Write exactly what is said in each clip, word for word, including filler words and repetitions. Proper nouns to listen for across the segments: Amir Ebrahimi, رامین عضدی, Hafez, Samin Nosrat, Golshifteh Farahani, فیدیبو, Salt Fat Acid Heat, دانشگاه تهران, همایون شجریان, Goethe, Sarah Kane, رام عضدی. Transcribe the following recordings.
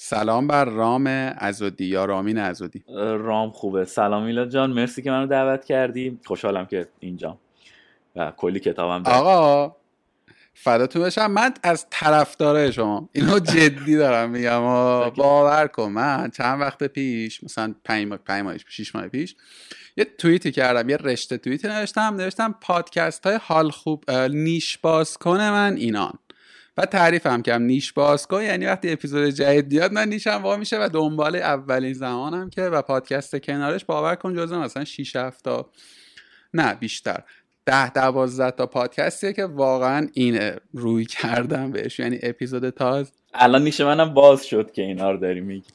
سلام بر رام عضدی یا رامین عضدی. رام خوبه. سلام میلاد جان، مرسی که منو دعوت کردی. خوشحالم که اینجام و کلی کتابم دارم. آقا فداتون بشم، من از طرفدارای شما اینو جدی دارم میگم، باور کن. من چند وقت پیش، مثلا پنج ماه شش ماه پیش یه توییتی کردم، یه رشته توییتی نوشتم نوشتم پادکست های حال خوب نیش باز کنه من اینان، و تعریفم کردم نیش باز کن یعنی وقتی اپیزود جدید بیاد من نیشم وا میشه و دنبال اولین زمانم که و پادکست کنارش باور کن جزو مثلا شش هفت تا نه بیشتر ده دوازده تا پادکستیه که واقعا این روی کردم بهش، یعنی اپیزود تاز الان نیشه منم باز شد که اینا رو داری میگی.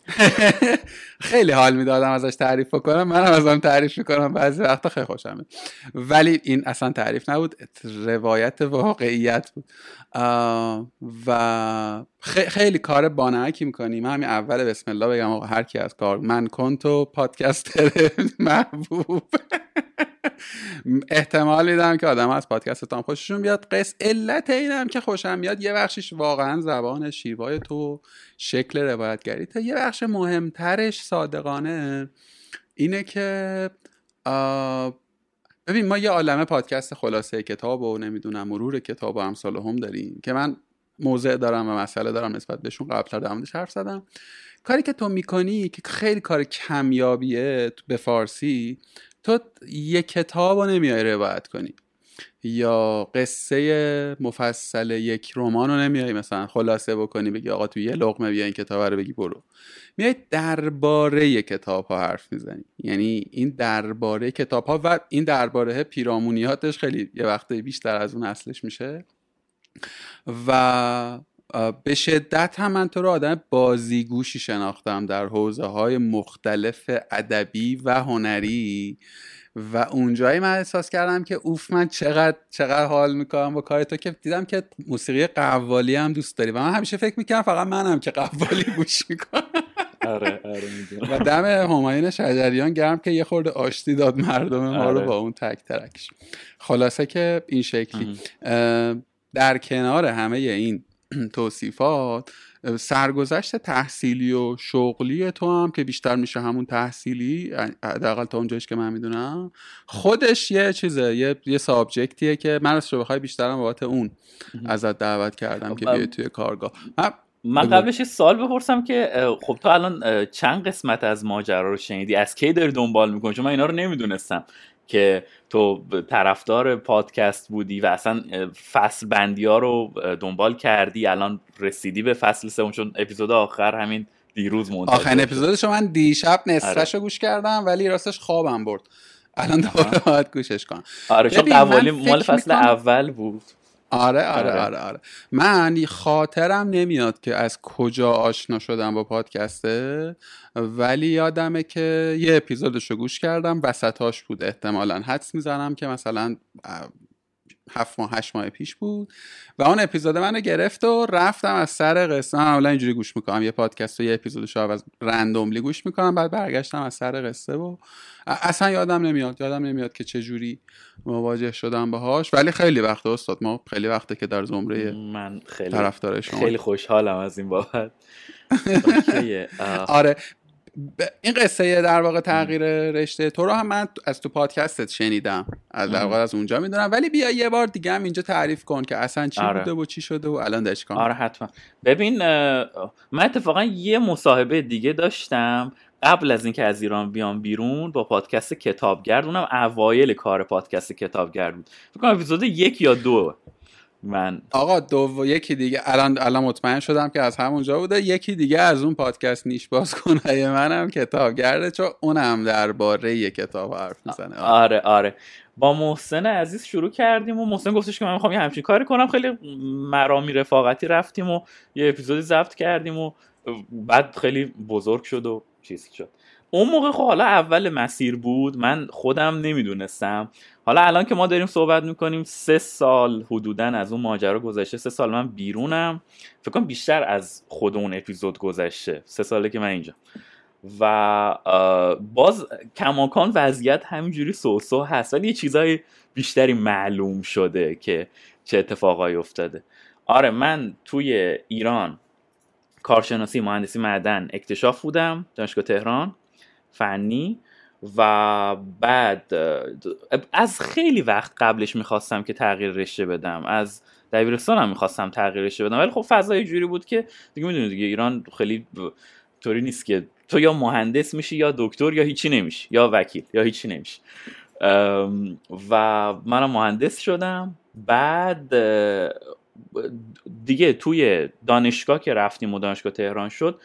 خیلی حال میدادم ازش تعریف کنم، منم ازم تعریف میکنم بعضی وقتا، خیلی خوشم میاد. ولی این اصلا تعریف نبود، روایت واقعیت بود و خیلی کار بانمکی میکنیم. همین اول بسم الله بگم آقا هر کی از کار من کنتو پادکستر محبوب احتمال میدم که آدم از پادکستتون خوششون بیاد. قص علت اینم که خوشم میاد یه بخشش واقعا زبان شیوای تو شکل روایتگری تا، یه بخش مهمترش صادقانه اینه که ببین ما یه عالمه پادکست خلاصه کتاب و نمیدونم مرور کتاب و امثال هم داریم که من موضع دارم و مسئله دارم نسبت بهشون، قبلا در موردش حرف زدم. کاری که تو میکنی که خیلی کار کمیابیه به فارسی، تو یه کتاب رو نمیای روایت کنی یا قصه مفصل یک رمان رو نمیای مثلا خلاصه بکنی بگی آقا تو یه لقمه بیا این کتاب رو بگی برو. میای درباره یه کتاب ها حرف میزنی، یعنی این درباره کتاب ها و این درباره پیرامونیاتش خیلی یه وقته بیشتر از اون اصلش میشه. و به شدت هم من تو رو آدم بازیگوشی شناختم در حوزه های مختلف ادبی و هنری، و اونجایی من احساس کردم که اوف من چقدر چقدر حال میکنم با کار تو، که دیدم که موسیقی قوالی هم دوست داری و من همیشه فکر میکنم فقط منم که قوالی گوش میکنم. آره آره میدونم. و دم همایون شجریان گرم که یه خورده آشتی داد مردم ما رو با اون تک ترکش. خلاصه که این شکلی در کنار همه این توصیفات، سرگذشت تحصیلی و شغلی تو هم که بیشتر میشه همون تحصیلی، حداقل تا اونجایش که من میدونم، خودش یه چیزه، یه یه سابجکتیه که من راستش رو بخوای بیشترم بابت اون ازت دعوت کردم که بیای توی کارگاه. من من قبلش یه سوال بپرسم که خب تو الان چند قسمت از ماجرا رو شنیدی؟ از کی داری دنبال میکنی؟ چون من اینا رو نمیدونستم که تو طرفدار پادکست بودی و اصلا فصل بندی ها رو دنبال کردی. الان رسیدی به فصل سوم، چون اپیزود آخر همین دیروز منتشر شد. آخرین اپیزودشو من دیشب نصفشو گوش کردم ولی راستش خوابم برد. الان دوباره باید گوشش کنم. آره چون قوالی مال فصل اول بود. آره آره آره آره, آره. من خاطرم نمیاد که از کجا آشنا شدم با پادکسته، ولی یادمه که یه اپیزودشو گوش کردم، وسطاش بود احتمالاً، حدس میزنم که مثلا هفت ماه هشت ماه پیش بود و اون اپیزود منو گرفت و رفتم از سر قصه. من اولا اینجوری گوش میکنم یه پادکست و یه اپیزودشو از رندوملی گوش میکنم، بعد برگشتم از سر قصه و اصلا یادم نمیاد یادم نمیاد که چه جوری مواجه شدم باهاش. ولی خیلی وقته استاد، ما خیلی وقته که در زمره من خیلی طرفدار شما، خیلی خوشحالم از این بابت. آره این قصه در واقع تغییر رشته تو رو هم من از تو پادکستت شنیدم، از در واقع از اونجا میدونم، ولی بیا یه بار دیگه هم اینجا تعریف کن که اصلا چی آره. بوده و چی شده و الان داشت کن. آره حتما. ببین من اتفاقا یه مصاحبه دیگه داشتم قبل از اینکه از ایران بیام بیرون با پادکست کتابگرد، اونم اوایل کار پادکست کتابگرد بود، فکر کنم اپیزود یک یا دو. من آقا دو و یکی دیگه الان الان مطمئن شدم که از همونجا بوده. یکی دیگه از اون پادکست نیش باز کنه منم کتابگرده، چون اونم درباره یه کتاب حرف میزنه. آره آره با محسن عزیز شروع کردیم و محسن گفتش که من میخوام یه همچین کاری کنم، خیلی مرامی رفاقتی رفتیم و یه اپیزودی ضبط کردیم و بعد خیلی بزرگ شد و چیز شد. اون موقع خب حالا اول مسیر بود، من خودم نمیدونستم. حالا الان که ما داریم صحبت میکنیم سه سال حدوداً از اون ماجرا گذشته، سه سال من بیرونم، فکر کنم بیشتر از خود اون اپیزود گذشته، سه ساله که من اینجا و باز کماکان وضعیت همینجوری سوسو هست، ولی یه چیزای بیشتری معلوم شده که چه اتفاقایی افتاده. آره من توی ایران کارشناسی، مهندسی معدن، اکتشاف بودم دانشگاه تهران فنی. و بعد از خیلی وقت قبلش میخواستم که تغییر رشته بدم، از دبیرستانم میخواستم تغییر رشته بدم، ولی خب فضا یه جوری بود که دیگه میدونید دیگه ایران خیلی طوری نیست که تو یا مهندس میشی یا دکتر یا هیچی نمیشی یا وکیل یا هیچی نمیشی. و منم مهندس شدم. بعد دیگه توی دانشگاه که رفتیم و دانشگاه تهران شد،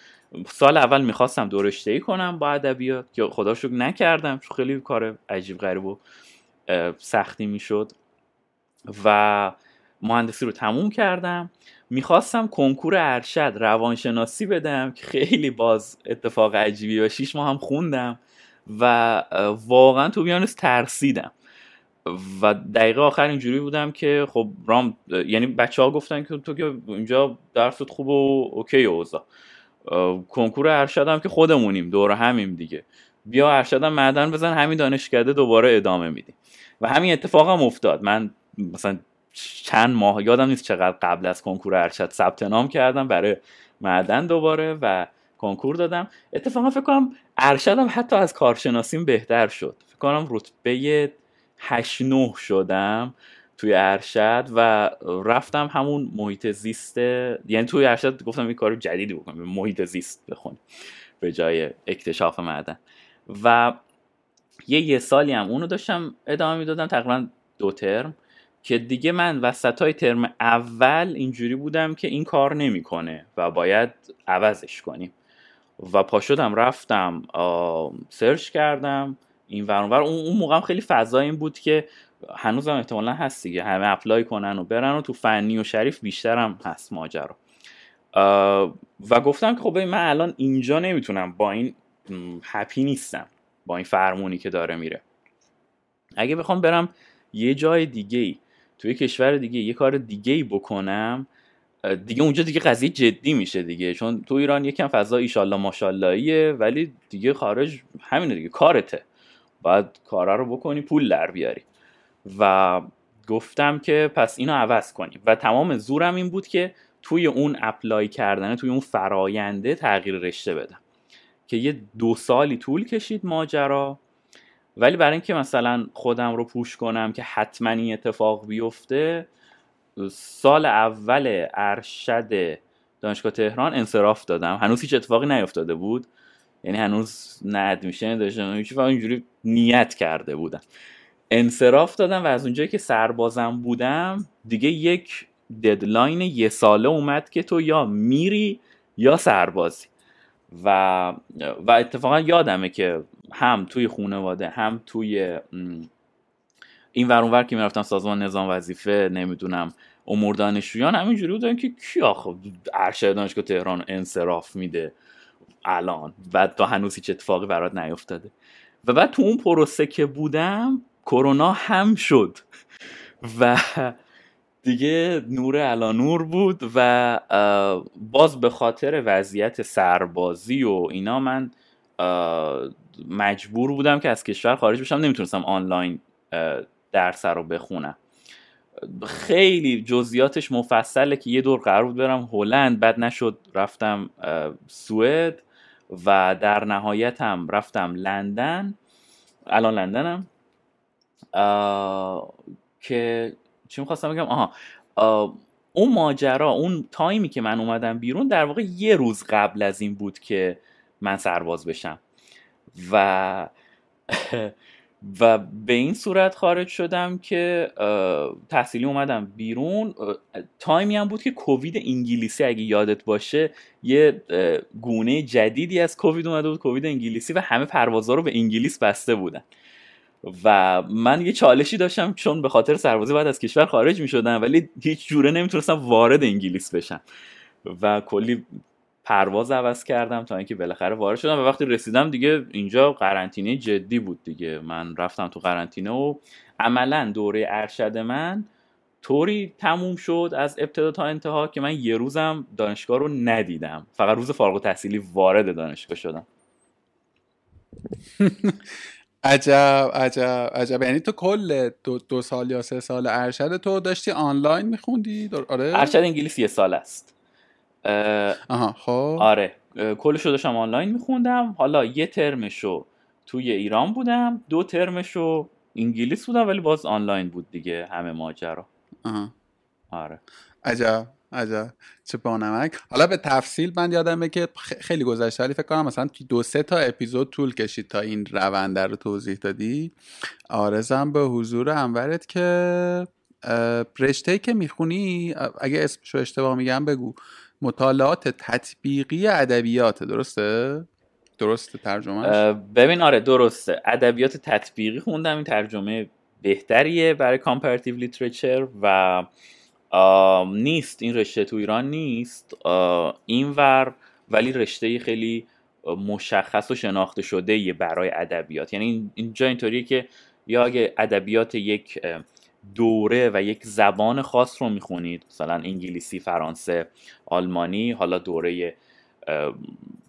سال اول میخواستم دو رشته‌ای کنم با ادبیات که خدا شکر نکردم، چون خیلی کار عجیب غریب و سختی میشد و مهندسی رو تموم کردم. میخواستم کنکور ارشد روانشناسی بدم که خیلی باز اتفاق عجیبی و شیش ماه هم خوندم و واقعا تو بیانست ترسیدم و دقیقه آخر اینجوری بودم که خب رام، یعنی بچه ها گفتن که تو که اینجا درست خوب و اوکی اوضاع، کنکور ارشد هم که خودمونیم دور همیم دیگه، بیا ارشد هم معدن بزن همین دانشکده دوباره ادامه میدیم. و همین اتفاق هم افتاد. من مثلا چند ماه، یادم نیست چقدر قبل از کنکور ارشد، ثبت نام کردم برای معدن دوباره و کنکور دادم. اتفاقا فکر کنم ارشد هم حتی از کارشناسیم بهتر شد، فکر کنم رتبه هشت نه شدم توی ارشد و رفتم همون محیط زیست، یعنی توی ارشد گفتم این کار جدیدی بکنم، محیط زیست بخونم به جای اکتشاف معدن. و یه یه سالی هم اونو داشتم ادامه میدادم، تقریبا دو ترم، که دیگه من وسطای ترم اول اینجوری بودم که این کار نمیکنه و باید عوضش کنیم و پا شدم رفتم سرچ کردم این ور اون ور. اون موقع هم خیلی فضا این بود که هنوزم احتمالاً هست دیگه، همه اپلای کنن و برن و تو فنی و شریف بیشترم هست ماجرا. و گفتم که خب من الان اینجا نمیتونم، با این هپی نیستم، با این فرمونی که داره میره. اگه بخوام برم یه جای دیگه‌ای، توی کشور دیگه، یه کار دیگه‌ای بکنم، دیگه اونجا دیگه قضیه جدی میشه دیگه، چون تو ایران یکم فضا ایشالله ماشاللهیه، ولی دیگه خارج همینه دیگه، کارته، باید کارا رو بکنی پول در بیاری. و گفتم که پس اینو عوض کنیم و تمام زورم این بود که توی اون اپلای کردن، توی اون فراینده تغییر رشته بدم، که یه دو سالی طول کشید ماجرا. ولی برای اینکه مثلا خودم رو پوش کنم که حتما این اتفاق بیفته، سال اول ارشد دانشگاه تهران انصراف دادم. هنوز هیچ اتفاقی نیفتاده بود، یعنی هنوز نه ادمیشن داشتم، هیچ وقت اینجوری نیت کرده بودم. انصراف دادم و از اونجایی که سربازم بودم دیگه یک ددلاین یه ساله اومد که تو یا میری یا سربازی. و و اتفاقا یادمه که هم توی خانواده، هم توی این ور اون ور که میرفتم سازمان نظام وظیفه، نمیدونم امور دانشجویان، همینجوری بودن که کیا خب ارشد دانشگاه تهران انصراف میده الان و تا هنوز هیچ اتفاقی برات نیفتاده. و بعد تو اون پروسه که بودم کرونا هم شد و دیگه نور علی نور بود و باز به خاطر وضعیت سربازی و اینا من مجبور بودم که از کشور خارج بشم، نمیتونستم آنلاین درس رو بخونم. خیلی جزئیاتش مفصله که یه دور قرار بود برم هلند، بعد نشد، رفتم سوئد و در نهایت هم رفتم لندن، الان لندنم. آه... که چی میخواستم بگم؟ آها آه... اون ماجرا، اون تایمی که من اومدم بیرون در واقع یه روز قبل از این بود که من سرباز بشم و و به این صورت خارج شدم که آه... تحصیلی اومدم بیرون. آه... تایمی هم بود که کووید انگلیسی، اگه یادت باشه یه آه... گونه جدیدی از کووید اومده بود، کووید انگلیسی، و همه پروازها رو به انگلیس بسته بودن و من یه چالشی داشتم چون به خاطر سربازی بعد از کشور خارج می شدم، ولی هیچ جوره نمیتونستم وارد انگلیس بشم و کلی پرواز عوض کردم تا اینکه بالاخره وارد شدم. و وقتی رسیدم دیگه اینجا قرنطینه جدی بود دیگه، من رفتم تو قرنطینه و عملا دوره ارشد من طوری تموم شد از ابتدا تا انتها که من یه روزم دانشگاه رو ندیدم، فقط روز فارغ التحصیلی وارد دانشگاه شدم. عجب عجب عجب. یعنی تو کل دو, دو سال یا سه سال ارشد تو داشتی آنلاین میخوندی؟ آره؟ ارشد انگلیسی یه سال است اه آها خب آره کلشو داشتم آنلاین میخوندم. حالا یه ترمشو توی ایران بودم، دو ترمشو انگلیس بودم، ولی باز آنلاین بود دیگه همه ماجرا. آها آره عجب عجب چه بانمک. حالا به تفصیل من یادمه که خیلی گذشته ولی فکر کنم مثلا دو سه تا اپیزود طول کشید تا این روند رو توضیح دادی. آرزم به حضور انورت که رشته‌ای که میخونی اگه اسمشو اشتباه میگم بگو، مطالعات تطبیقی ادبیات، درسته؟ درسته ترجمهش؟ ببین آره درسته، ادبیات تطبیقی خوندم. این ترجمه بهتریه برای کامپراتیو لیتریچر و نیست، این رشته تو ایران نیست اینور، ولی رشته خیلی مشخص و شناخته شده برای ادبیات. یعنی اینجا اینطوریه که یا اگه ادبیات یک دوره و یک زبان خاص رو میخونید، مثلا انگلیسی، فرانسه، آلمانی، حالا دوره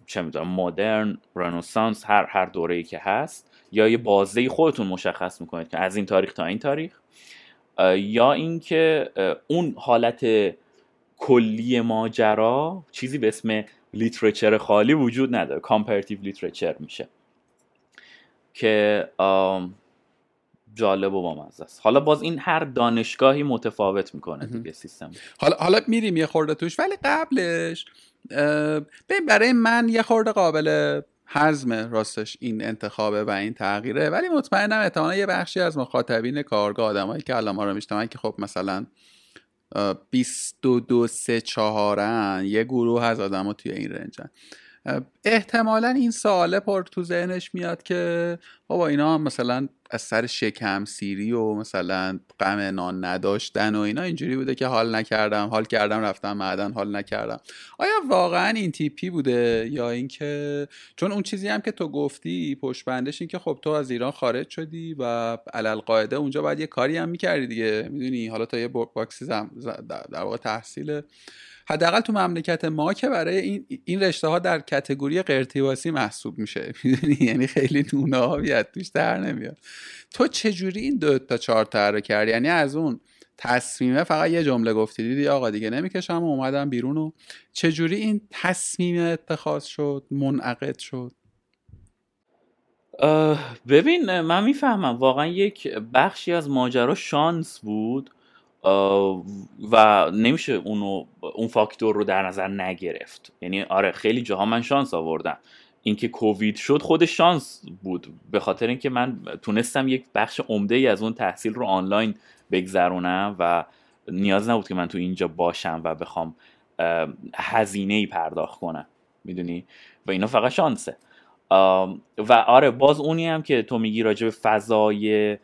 چه میدونم مدرن، رنسانس، هر هر دوره‌ای که هست، یا یه بازه خودتون مشخص میکنید که از این تاریخ تا این تاریخ، یا اینکه اون حالت کلی ماجرا چیزی به اسم لیترچر خالی وجود نداره، کامپراتیو لیترچر میشه که جالب و بامزه است. حالا باز این هر دانشگاهی متفاوت میکنه دیگه سیستم. حالا حالا میریم یه خورده توش، ولی قبلش ببین برای من یه خورده قابل هضمه راستش این انتخابه و این تغییره، ولی مطمئنم احتمالا یه بخشی از مخاطبین کارگاه، آدمایی که الان ما رو میشنون که خب مثلا بیست و دو سه چهارن، یه گروه از آدما توی این رنجن، احتمالا این سواله پر تو ذهنش میاد که بابا اینا مثلا از سر شکم سیری و مثلا غم نان نداشتن و اینا اینجوری بوده که حال نکردم، حال کردم رفتم معدن، حال نکردم. آیا واقعا این تیپی بوده یا اینکه چون اون چیزی هم که تو گفتی پشت بندش این که خب تو از ایران خارج شدی و علالقاعده اونجا باید یه کاری هم میکردی دیگه، میدونی حالا تا یه باکسی زم... در واقع تحصیل حداقل تو مملکت ما که برای این این رشته ها در کاتگوری قرتیاسی محسوب میشه، میدونی یعنی خیلی نونه‌آویت توش در نمیاد. تو چجوری این دو تا چهار تا رو کردی؟ یعنی از اون تصمیمه فقط یه جمله گفتی دیدی آقا دیگه نمیکشم و اومدم بیرون، و چجوری این تصمیم اتخاذ شد، منعقد شد؟ ببین من میفهمم واقعا یک بخشی از ماجرا شانس بود و نمیشه اونو اون فاکتور رو در نظر نگرفت. یعنی آره خیلی جاها من شانس آوردم، اینکه کووید شد خود شانس بود، به خاطر اینکه من تونستم یک بخش عمده‌ای از اون تحصیل رو آنلاین بگذرونم و نیاز نبود که من تو اینجا باشم و بخوام هزینه‌ای پرداخت کنم، میدونی، و اینا فقط شانسه. و آره باز اونی هم که تو میگی راجع به فضای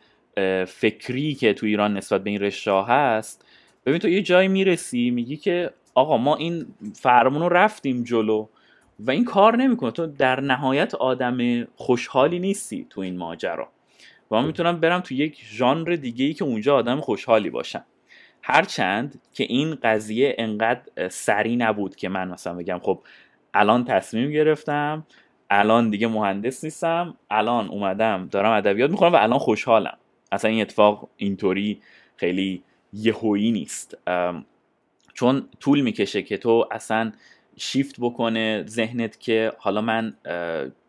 فکری که تو ایران نسبت به این رشته هست، ببین تو یه جایی میرسی میگی که آقا ما این فرمون رو رفتیم جلو و این کار نمیکنه، تو در نهایت آدم خوشحالی نیستی تو این ماجرا و من میتونم برم تو یک ژانر دیگه‌ای که اونجا آدم خوشحالی باشم، هرچند که این قضیه انقدر سری نبود که من مثلا بگم خب الان تصمیم گرفتم، الان دیگه مهندس نیستم، الان اومدم دارم ادبیات میخونم و الان خوشحالم. اصلا این اتفاق اینطوری خیلی یهویی نیست، چون طول میکشه که تو اصلا شیفت بکنه ذهنت که حالا من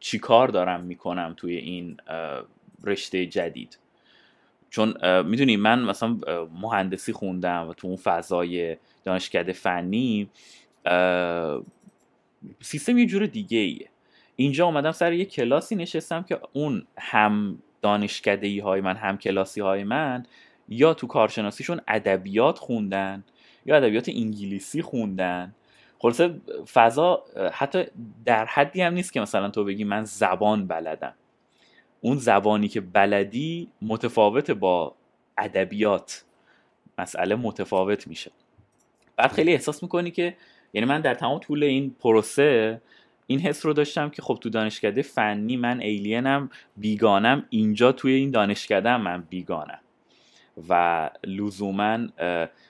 چی کار دارم میکنم توی این رشته جدید. چون میدونی من مثلا مهندسی خوندم و تو اون فضای دانشکده فنی سیستم یه جور دیگه ایه. اینجا اومدم سر یه کلاسی نشستم که اون هم دانشکدهی های من، هم کلاسی های من، یا تو کارشناسیشون ادبیات خوندن یا ادبیات انگلیسی خوندن. خلاصه فضا حتی در حدی هم نیست که مثلا تو بگی من زبان بلدم، اون زبانی که بلدی متفاوت با ادبیات، مسئله متفاوت میشه. بعد خیلی احساس میکنی که، یعنی من در تمام طول این پروسه این حس رو داشتم که خب تو دانشکده فنی من ایلینم، بیگانم، اینجا توی این دانشکده من بیگانم و لزوما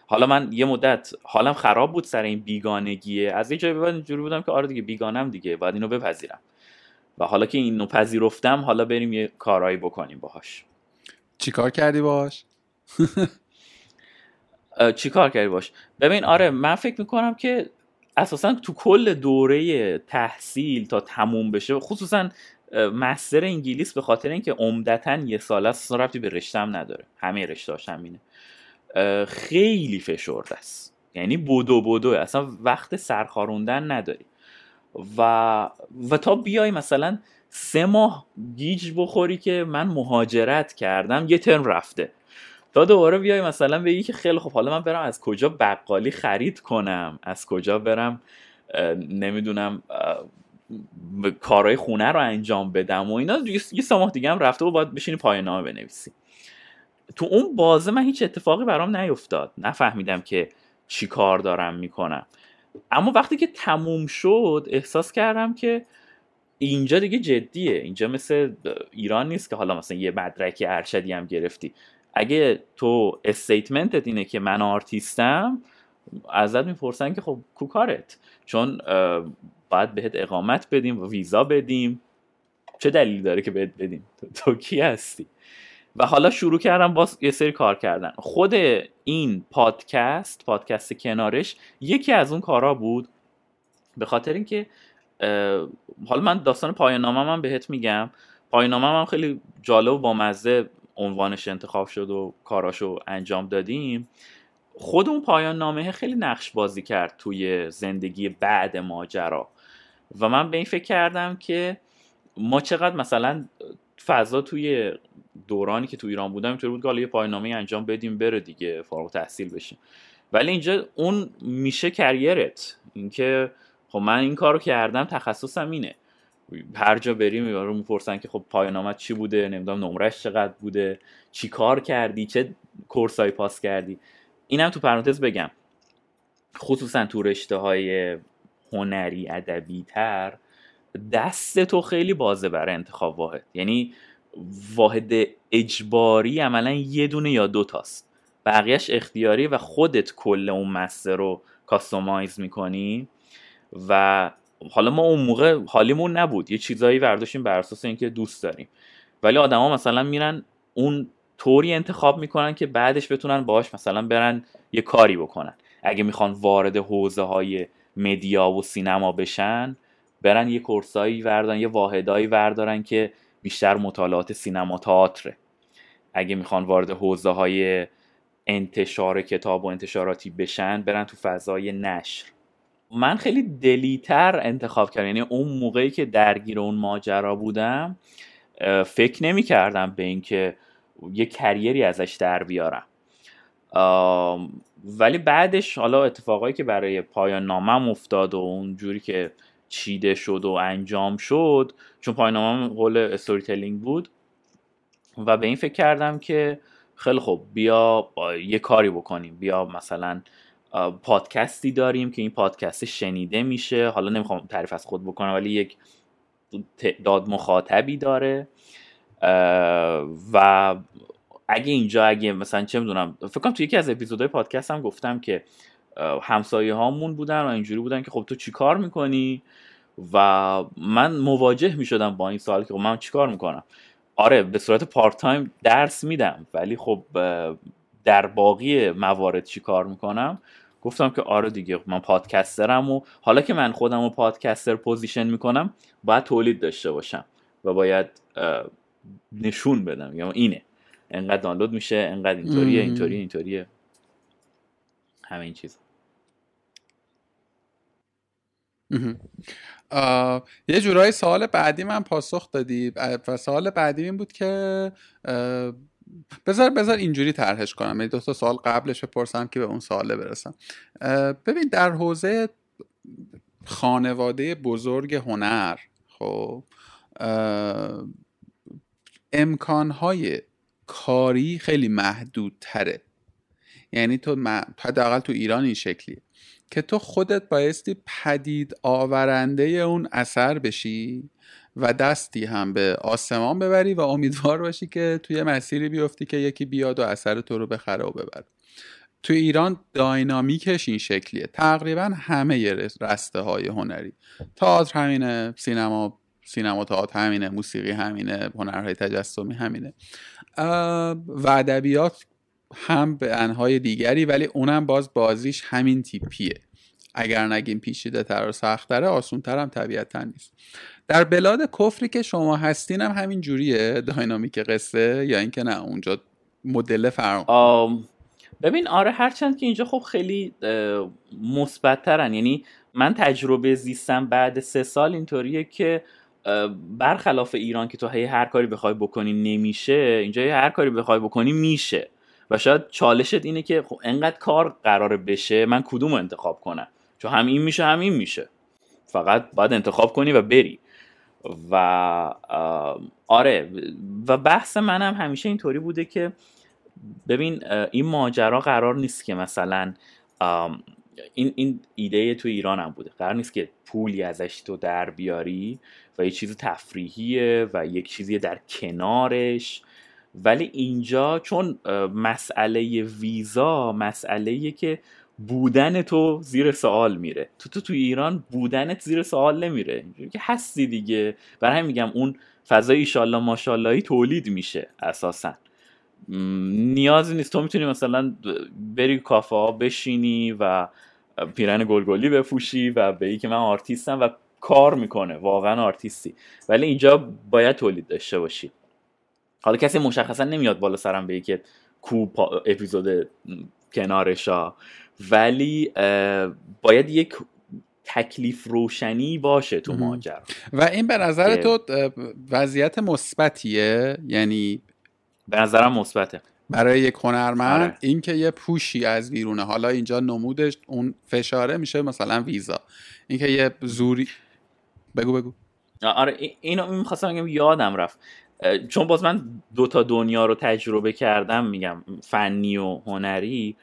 حالا من یه مدت حالم خراب بود سر این بیگانگیه، از یه جایی به بعد اینجوری بودم که آره دیگه بیگانم دیگه، باید اینو بپذیرم و حالا که اینو پذیرفتم حالا بریم یه کارایی بکنیم باهاش. چی کار کردی باهاش؟ چی کار کردی باهاش؟ ببین آره من فکر میکنم که اساساً تو کل دوره تحصیل تا تموم بشه، خصوصاً مستر انگلیس، به خاطر اینکه عمدتاً یه سال است، ربطی به رشتم نداره، همه رشته‌هاش همینه، خیلی فشرده است. یعنی بودو بودو اصلا وقت سرخاروندن نداری و و تا بیای مثلا سه ماه گیج بخوری که من مهاجرت کردم، یه ترم رفته، تا دوباره بیای مثلا بگی که خیلی خب حالا من برم از کجا بقالی خرید کنم، از کجا برم نمیدونم کارهای خونه رو انجام بدم و اینا، یه سه ماه دیگه هم رفته و باید بشینی پایان نامه بنویسی. تو اون بازه من هیچ اتفاقی برام نیفتاد، نفهمیدم که چی کار دارم میکنم. اما وقتی که تموم شد احساس کردم که اینجا دیگه جدیه، اینجا مثل ایران نیست که حالا مثلا یه مدرک ارشدی هم گرفتی، اگه تو استیتمنتت اینه که من آرتیستم، ازت میپرسن که خب کو کارت، چون باید بهت اقامت بدیم و ویزا بدیم، چه دلیلی داره که بهت بدیم، تو کی هستی؟ و حالا شروع کردم با یه سری کار کردن. خود این پادکست، پادکست کنارش، یکی از اون کارا بود، به خاطر اینکه حالا من داستان پایان نامه‌م بهت میگم. پایان نامه‌م خیلی جالب و بامزه عنوانش انتخاب شد و کاراشو انجام دادیم. خود اون پایان نامه خیلی نقش بازی کرد توی زندگی بعد ماجرا و من به این فکر کردم که ما چقدر مثلا فضا توی دورانی که تو ایران بودم اینطور بود که حالا یه پایان‌نامه انجام بدیم بره دیگه، فارغ التحصیل بشیم، ولی اینجا اون میشه کریرت، اینکه خب من این کارو کردم، تخصصم اینه، هر جا بریم یارو میپرسن که خب پایان‌نامه چی بوده، نمیدونم نمرش چقدر بوده، چی کار کردی، چه کورسای پاس کردی. اینم تو پرانتز بگم، خصوصا تو رشته‌های هنری ادبی تر دست تو خیلی بازه برای انتخاب واحد، یعنی واحد اجباری عملا یه دونه یا دو تاست، بقیهش اختیاری و خودت کل اون مستر رو کاستومایز میکنی. و حالا ما اون موقع حالیمون نبود، یه چیزایی برداشتیم بر اساس اینکه دوست داریم، ولی آدما مثلا میرن اون طوری انتخاب میکنن که بعدش بتونن باهاش مثلا برن یه کاری بکنن، اگه میخوان وارد حوزه های مدیا و سینما بشن برن یه کورسایی وردارن، یه واحدایی وردارن که بیشتر مطالعات سینما تئاتر، اگه میخوان وارد حوزه های انتشار کتاب و انتشاراتی بشن برن تو فضای نشر. من خیلی دلیتر انتخاب کردم، یعنی اون موقعی که درگیر اون ماجرا بودم فکر نمی کردم به این که یه کریری ازش در بیارم، ولی بعدش حالا اتفاقایی که برای پایان نامم افتاد و اونجوری که چیده شد و انجام شد، چون پایان‌نامه‌م قول استوری تلینگ بود و به این فکر کردم که خیلی خب بیا یه کاری بکنیم، بیا مثلا پادکستی داریم که این پادکست شنیده میشه، حالا نمیخوام تعریف از خود بکنم ولی یک تعداد مخاطبی داره و اگه اینجا اگه مثلا چه میدونم، فکر کنم توی یکی از اپیزودهای پادکست هم گفتم که همسایه هامون بودن و اینجوری بودن که خب تو چی کار میکنی و من مواجه میشدم با این سوال که خب من چی کار میکنم. آره به صورت پارت تایم درس میدم ولی خب در باقی موارد چی کار میکنم؟ گفتم که آره دیگه من پادکسترم و حالا که من خودم رو پادکستر پوزیشن میکنم باید تولید داشته باشم و باید نشون بدم، یا اینه انقدر دانلود میشه، انقدر اینطوریه اینطوریه اینطوریه همه این چیز. یه جورایی سوال بعدی من پاسخ دادی و سوال بعدی این بود که بذار بذار اینجوری طرحش کنم، دو تا سوال قبلش بپرسم که به اون سواله برسم. ببین در حوزه خانواده بزرگ هنر خب امکانهای کاری خیلی محدودتره، یعنی تو م... حداقل تو ایران این شکلیه که تو خودت بایستی پدید آورنده اون اثر بشی و دستی هم به آسمان ببری و امیدوار باشی که توی مسیری بیفتی که یکی بیاد و اثر تو رو بخره و ببره. تو ایران داینامیکش این شکلیه، تقریبا همه رسته های هنری، تئاتر همینه، سینما سینما تئاتر همینه، موسیقی همینه، هنرهای تجسمی همینه و ادبیات هم به انهای دیگری، ولی اونم باز بازیش همین تیپیه، اگر نگیم پیچیده تر و سخت تره، آسون تر هم طبیعتا نیست. در بلاد کفری که شما هستین هم همین جوریه داینامیک قصه، یا اینکه نه اونجا مدل فرق؟ ببین آره، هرچند که اینجا خب خیلی مثبت‌ترن. یعنی من تجربه زیستم بعد سه سال اینطوریه که برخلاف ایران که تو هی هر کاری بخوای بکنی نمیشه، اینجا هر کاری بخوای بکنی میشه. و شاید چالشت اینه که خب انقدر کار قراره بشه، من کدوم انتخاب کنم؟ چون هم این میشه هم این میشه، فقط باید انتخاب کنی و بری. و آره، و بحث منم هم همیشه اینطوری بوده که ببین این ماجرا قرار نیست که مثلا این این ایده تو ایران هم بوده، قرار نیست که پولی ازش تو در بیاری و یه چیز تفریحیه و یک چیزی در کنارش. ولی اینجا چون مسئله ویزا مسئله‌ایه که بودن تو زیر سوال میره، تو تو تو ایران بودنت زیر سوال نمیره، اینجوری که هستی دیگه. برای هم میگم اون فضای ایشالله ماشاللهی تولید میشه، اساساً نیازی نیست. تو میتونی مثلا بری کافه ها بشینی و پیرن گلگلی بپوشی و بگی که من آرتیستم و کار میکنه، واقعا آرتیستی. ولی اینجا باید تولید داشته باشی. حالا کسی مشخصا نمیاد بالا سرم بگی که کو اپیزود کنارشا، ولی باید یک تکلیف روشنی باشه تو ماجرا. و این به نظر تو وضعیت مثبتیه؟ یعنی به نظرم مثبته برای یک هنرمند. آره. این که یه پوشی از بیرونه، حالا اینجا نمودش اون فشاره میشه مثلا ویزا، این که یه زوری بگو بگو آره اینو میخواستم بگم یادم رفت، چون باز من دوتا دنیا رو تجربه کردم، میگم فنی و هنری.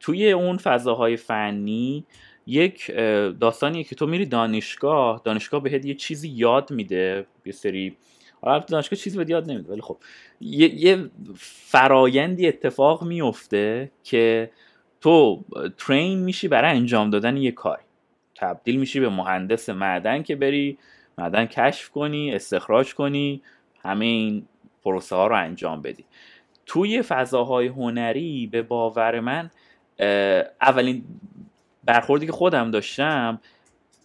توی اون فضاهای فنی یک داستانیه که تو میری دانشگاه، دانشگاه بهت یه چیزی یاد میده، یه سری حالا دانشگاه چیزی بهت یاد نمیده، ولی خب یه, یه فرایندی اتفاق میفته که تو ترین میشی برای انجام دادن یه کاری، تبدیل میشی به مهندس معدن که بری معدن کشف کنی، استخراج کنی، همه این پروسه ها رو انجام بدی. توی فضاهای هنری به باور من اولین برخوردی که خودم داشتم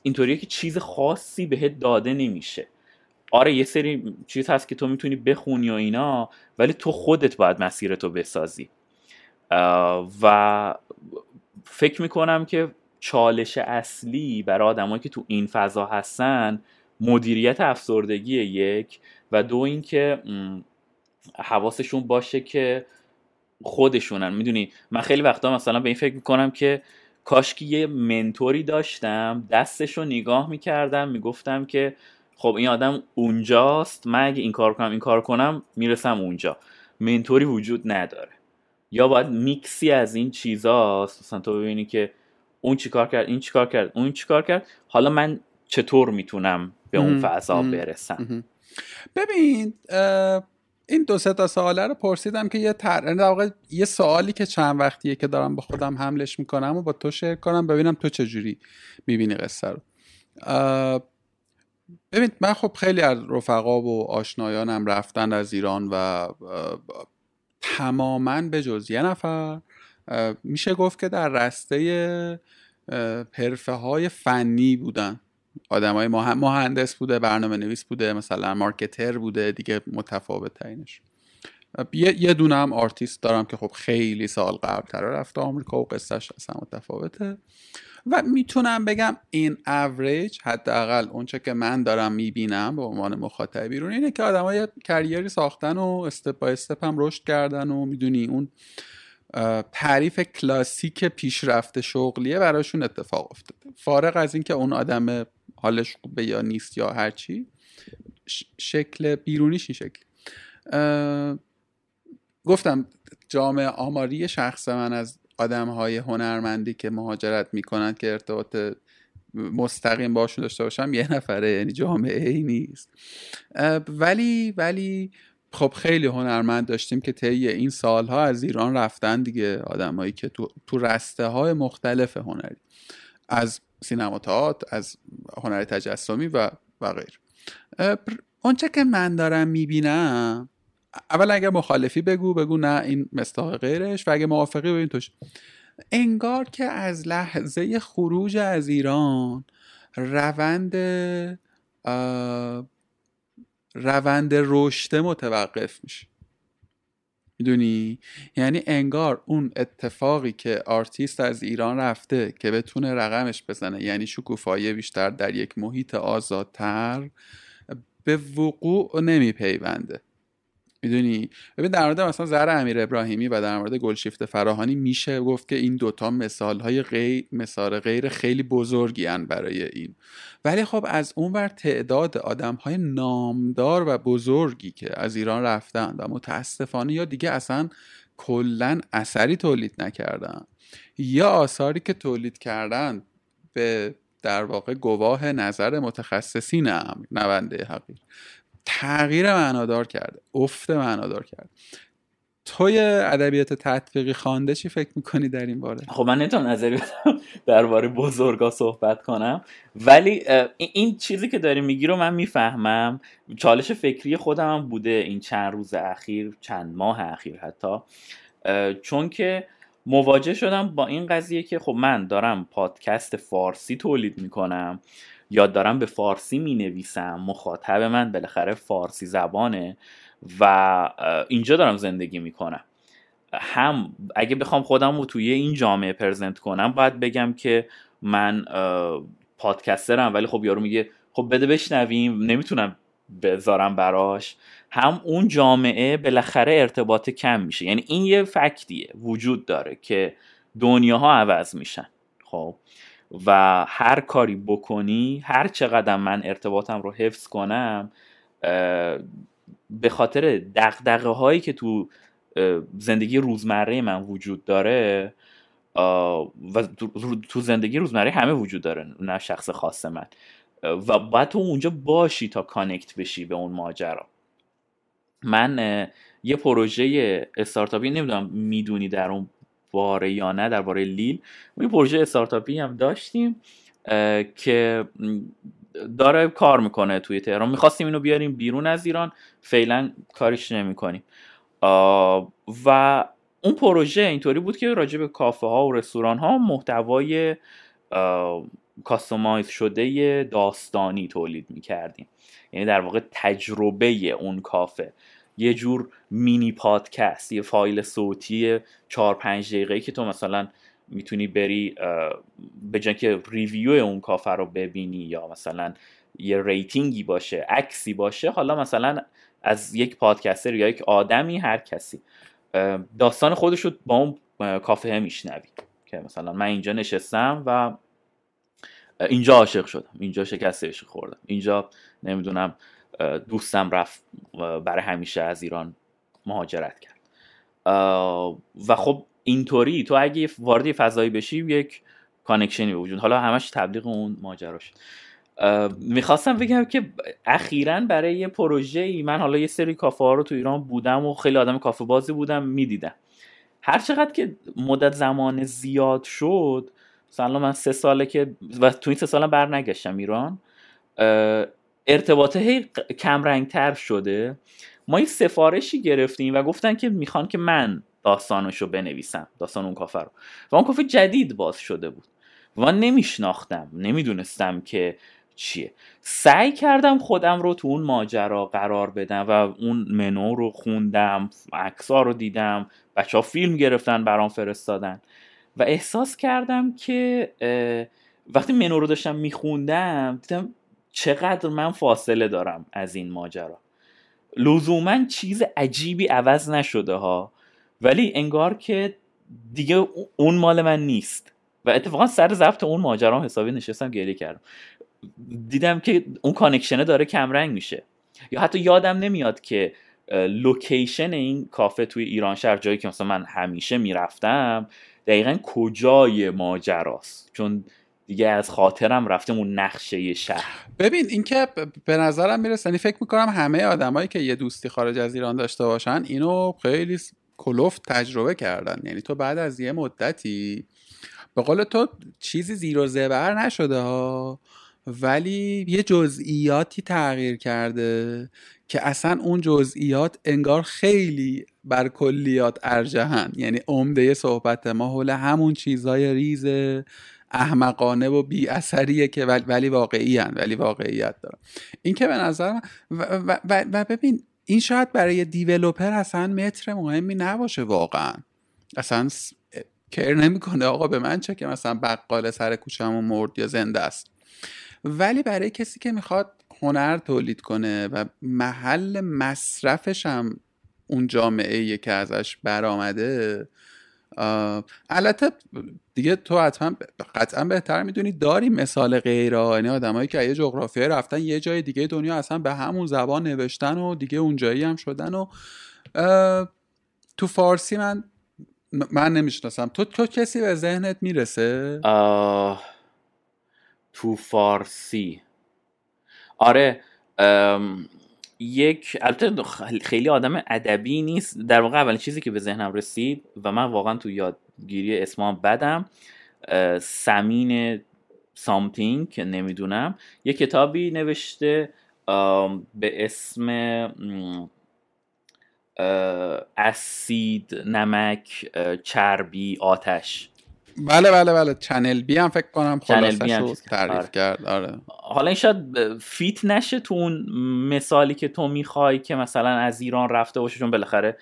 اینطوریه که چیز خاصی بهت داده نمیشه. آره یه سری چیز هست که تو میتونی بخونی و اینا، ولی تو خودت باید مسیرتو بسازی. و فکر میکنم که چالش اصلی برای آدمایی که تو این فضا هستن مدیریت افسردگیه، یک. و دو اینکه حواسشون باشه که خودشونن. میدونی من خیلی وقتا مثلا به این فکر میکنم که کاش که یه منتوری داشتم، دستشو نگاه میکردم، میگفتم که خب این آدم اونجاست، من اگه این کار کنم این کار کنم میرسم اونجا. منتوری وجود نداره، یا باید میکسی از این چیزاست، مثلا تو ببینی که اون چی کار کرد، این چی کار کرد، اون چی کار کرد، حالا من چطور میتونم به اون فضا برسم. ببین این دو سه تا سواله رو پرسیدم که یه تر... در واقع یه سوالی که چند وقتیه که دارم با خودم حملش میکنم و با تو شیر کنم ببینم تو چجوری میبینی قصه رو. ببین من خب خیلی از رفقا و آشنایانم رفتن از ایران و تماماً به جز یه نفر میشه گفت که در رسته حرفه های فنی بودن. آدمای مهندس بوده، برنامه نویس بوده، مثلا مارکتر بوده، دیگه متفاوت ترینش. یه یه دونه هم آرتیست دارم که خب خیلی سال قبل‌تر رفته آمریکا و قصهش اصلا متفاوته. و میتونم بگم این اوریج، حداقل اونچه که من دارم میبینم به عنوان مخاطب بیرون، اینه که آدمای کریری ساختن و استپ بای استپ هم رشد کردن و میدونی اون تعریف کلاسیک پیشرفت شغلیه براشون اتفاق افتاده، فارغ از اینکه اون آدم حالش خوبه یا نیست یا هر چی، شکل بیرونیش این شکل. گفتم جامعه آماری شخص من از آدم‌های هنرمندی که مهاجرت می‌کنند که ارتباط مستقیم باشون داشته باشم یه نفره، یعنی جامعه ای نیست. ولی ولی خب خیلی هنرمند داشتیم که طی این سال‌ها از ایران رفتن دیگه، آدمایی که تو تو رسته‌های مختلف هنری، از سینما تئاتر، از هنر تجسمی و و غیر. اونچه که من دارم می‌بینم، اول اگه مخالفی بگو بگو نه این مستحق غیرش، و اگه موافقی ببین توش. انگار که از لحظه خروج از ایران روند روند رشد متوقف میشه. میدونی؟ یعنی انگار اون اتفاقی که آرتیست از ایران رفته که بتونه رقمش بزنه، یعنی شکوفایی بیشتر در یک محیط آزادتر، به وقوع نمیپیونده. میدونی؟ ببین در مورد مثلا زهر امیر ابراهیمی و در مورد گلشیفته فراهانی میشه گفت که این دوتا مثالهای غیر مثال غیر خیلی بزرگی ان برای این. ولی خب از اونور تعداد آدمهای نامدار و بزرگی که از ایران رفتن و متاسفانه یا دیگه اصلا کلن اثری تولید نکردن یا آثاری که تولید کردن به در واقع گواه نظر متخصصین هم نونده حقیق تغییر معنادار کرده، افت معنادار کرده. توی ادبیات تطبیقی خوانده چی فکر میکنی در این باره؟ خب من نتونم نظری بدم درباره بزرگا صحبت کنم، ولی این چیزی که داری میگی رو من میفهمم. چالش فکری خودم هم بوده این چند روز اخیر، چند ماه اخیر حتی، چون که مواجه شدم با این قضیه که خب من دارم پادکست فارسی تولید میکنم یا دارم به فارسی می نویسم، مخاطب من بالاخره فارسی زبانه و اینجا دارم زندگی می کنم. هم اگه بخوام خودم رو توی این جامعه پرزنت کنم باید بگم که من پادکسترم، ولی خب یارو میگه خب بده بشنویم، نمیتونم بذارم براش. هم اون جامعه بالاخره ارتباط کم میشه. یعنی این یه فکتیه وجود داره که دنیاها عوض میشن، خب و هر کاری بکنی، هر چقدر من ارتباطم رو حفظ کنم، به خاطر دغدغه هایی که تو زندگی روزمره من وجود داره و تو زندگی روزمره همه وجود داره، نه شخص خاص من، و باید تو اونجا باشی تا کانکت بشی به اون ماجرا. من یه پروژه استارتاپی، نمیدونم میدونی در اون باره یا نه، درباره لیل این پروژه استارتاپی هم داشتیم که داره کار میکنه توی تهران. میخواستیم اینو بیاریم بیرون از ایران، فعلا کارش نمیکنیم. و اون پروژه اینطوری بود که راجع به کافه ها و رستوران ها محتوای کاستومایز شده داستانی تولید میکردیم، یعنی در واقع تجربه اون کافه، یه جور مینی پادکست، یه فایل صوتی چهار پنج دقیقه‌ای که تو مثلا میتونی بری به جای که ریویو اون کافه رو ببینی یا مثلا یه ریتینگی باشه، عکسی باشه، حالا مثلا از یک پادکستر یا یک آدمی، هر کسی داستان خودش رو با اون کافه میشنوی که مثلا من اینجا نشستم و اینجا عاشق شدم، اینجا شکست عشق خوردم، اینجا نمیدونم دوستم رفت برای همیشه از ایران مهاجرت کرد. و خب اینطوری تو اگه وارد فضایی بشی یک کانکشنی به وجود، حالا همش تبلیغ اون ماجرا شد. میخواستم بگم که اخیراً برای یه پروژه‌ای من، حالا یه سری کافه ها رو تو ایران بودم و خیلی آدم کافه بازی بودم، میدیدم هر چقدر که مدت زمان زیاد شد، مثلا من سه ساله که و تو این سه سالم برنگشتم ایران، ارتباطه هی کم رنگتر شده. ما یه سفارشی گرفتیم و گفتن که میخوان که من داستانشو بنویسم، داستان اون کافه رو، و اون کافه جدید باز شده بود و من نمیشناختم، نمیدونستم که چیه. سعی کردم خودم رو تو اون ماجرا قرار بدم و اون منو رو خوندم، عکس‌ها رو دیدم، بچه‌ها فیلم گرفتن برام فرستادن و احساس کردم که وقتی منو رو داشتم میخوندم دیدم چقدر من فاصله دارم از این ماجرا. لزومن چیز عجیبی عوض نشده ها، ولی انگار که دیگه اون مال من نیست. و اتفاقا سر ضبط اون ماجرا هم حسابی نشستم گریه کردم، دیدم که اون کانکشنه داره کم رنگ میشه. یا حتی یادم نمیاد که لوکیشن این کافه توی ایران شهر، جایی که مثلا من همیشه میرفتم، دقیقاً کجای ماجراست، چون دیگه از خاطرم رفتم اون نقشه شهر. ببین این که به نظرم میرسه، یعنی فکر میکنم همه آدمایی که یه دوستی خارج از ایران داشته باشن اینو خیلی کلفت تجربه کردن. یعنی تو بعد از یه مدتی به قول تو چیزی زیر و زبر نشده ها، ولی یه جزئیاتی تغییر کرده که اصلا اون جزئیات انگار خیلی بر کلیات ارجحن، یعنی عمده صحبت ما حول همون چیزهای ریز احمقانه و بی اثریه که ولی واقعی هن، ولی واقعیت دارن. این که به نظر من و, و, و, و ببین این شاید برای دیولوپر اصلا متر مهمی نباشه، واقعا اصلا کر نمیکنه آقا به من چه که مثلا بقال سر کوچه‌مو مرد یا زنده است، ولی برای کسی که میخواد هنر تولید کنه و محل مصرفش هم اون جامعه‌ایه که ازش برآمده، البته دیگه تو حتما قطعا بهتر میدونی، داری مثال غیره، یعنی آدمایی که یه جغرافیای رفتن یه جای دیگه دنیا اصلا به همون زبان نوشتن و دیگه اونجایی هم شدن. و تو فارسی من من نمیشناسم، تو تو کسی به ذهنت میرسه؟ آه... تو فارسی آره، ام... یک البته خیلی آدم ادبی نیست، در واقع اولین چیزی که به ذهنم رسید و من واقعا تو یادگیری اسمام بدم، سمین سامتینگ که نمیدونم، یه کتابی نوشته به اسم اسید، نمک، چربی، آتش. بله بله بله، چنل بی هم فکر کنم خلاصه‌شو تعریف آره. کرد آره. حالا این شاید فیت نشه تو اون مثالی که تو میخوای که مثلا از ایران رفته باشه، چون بالاخره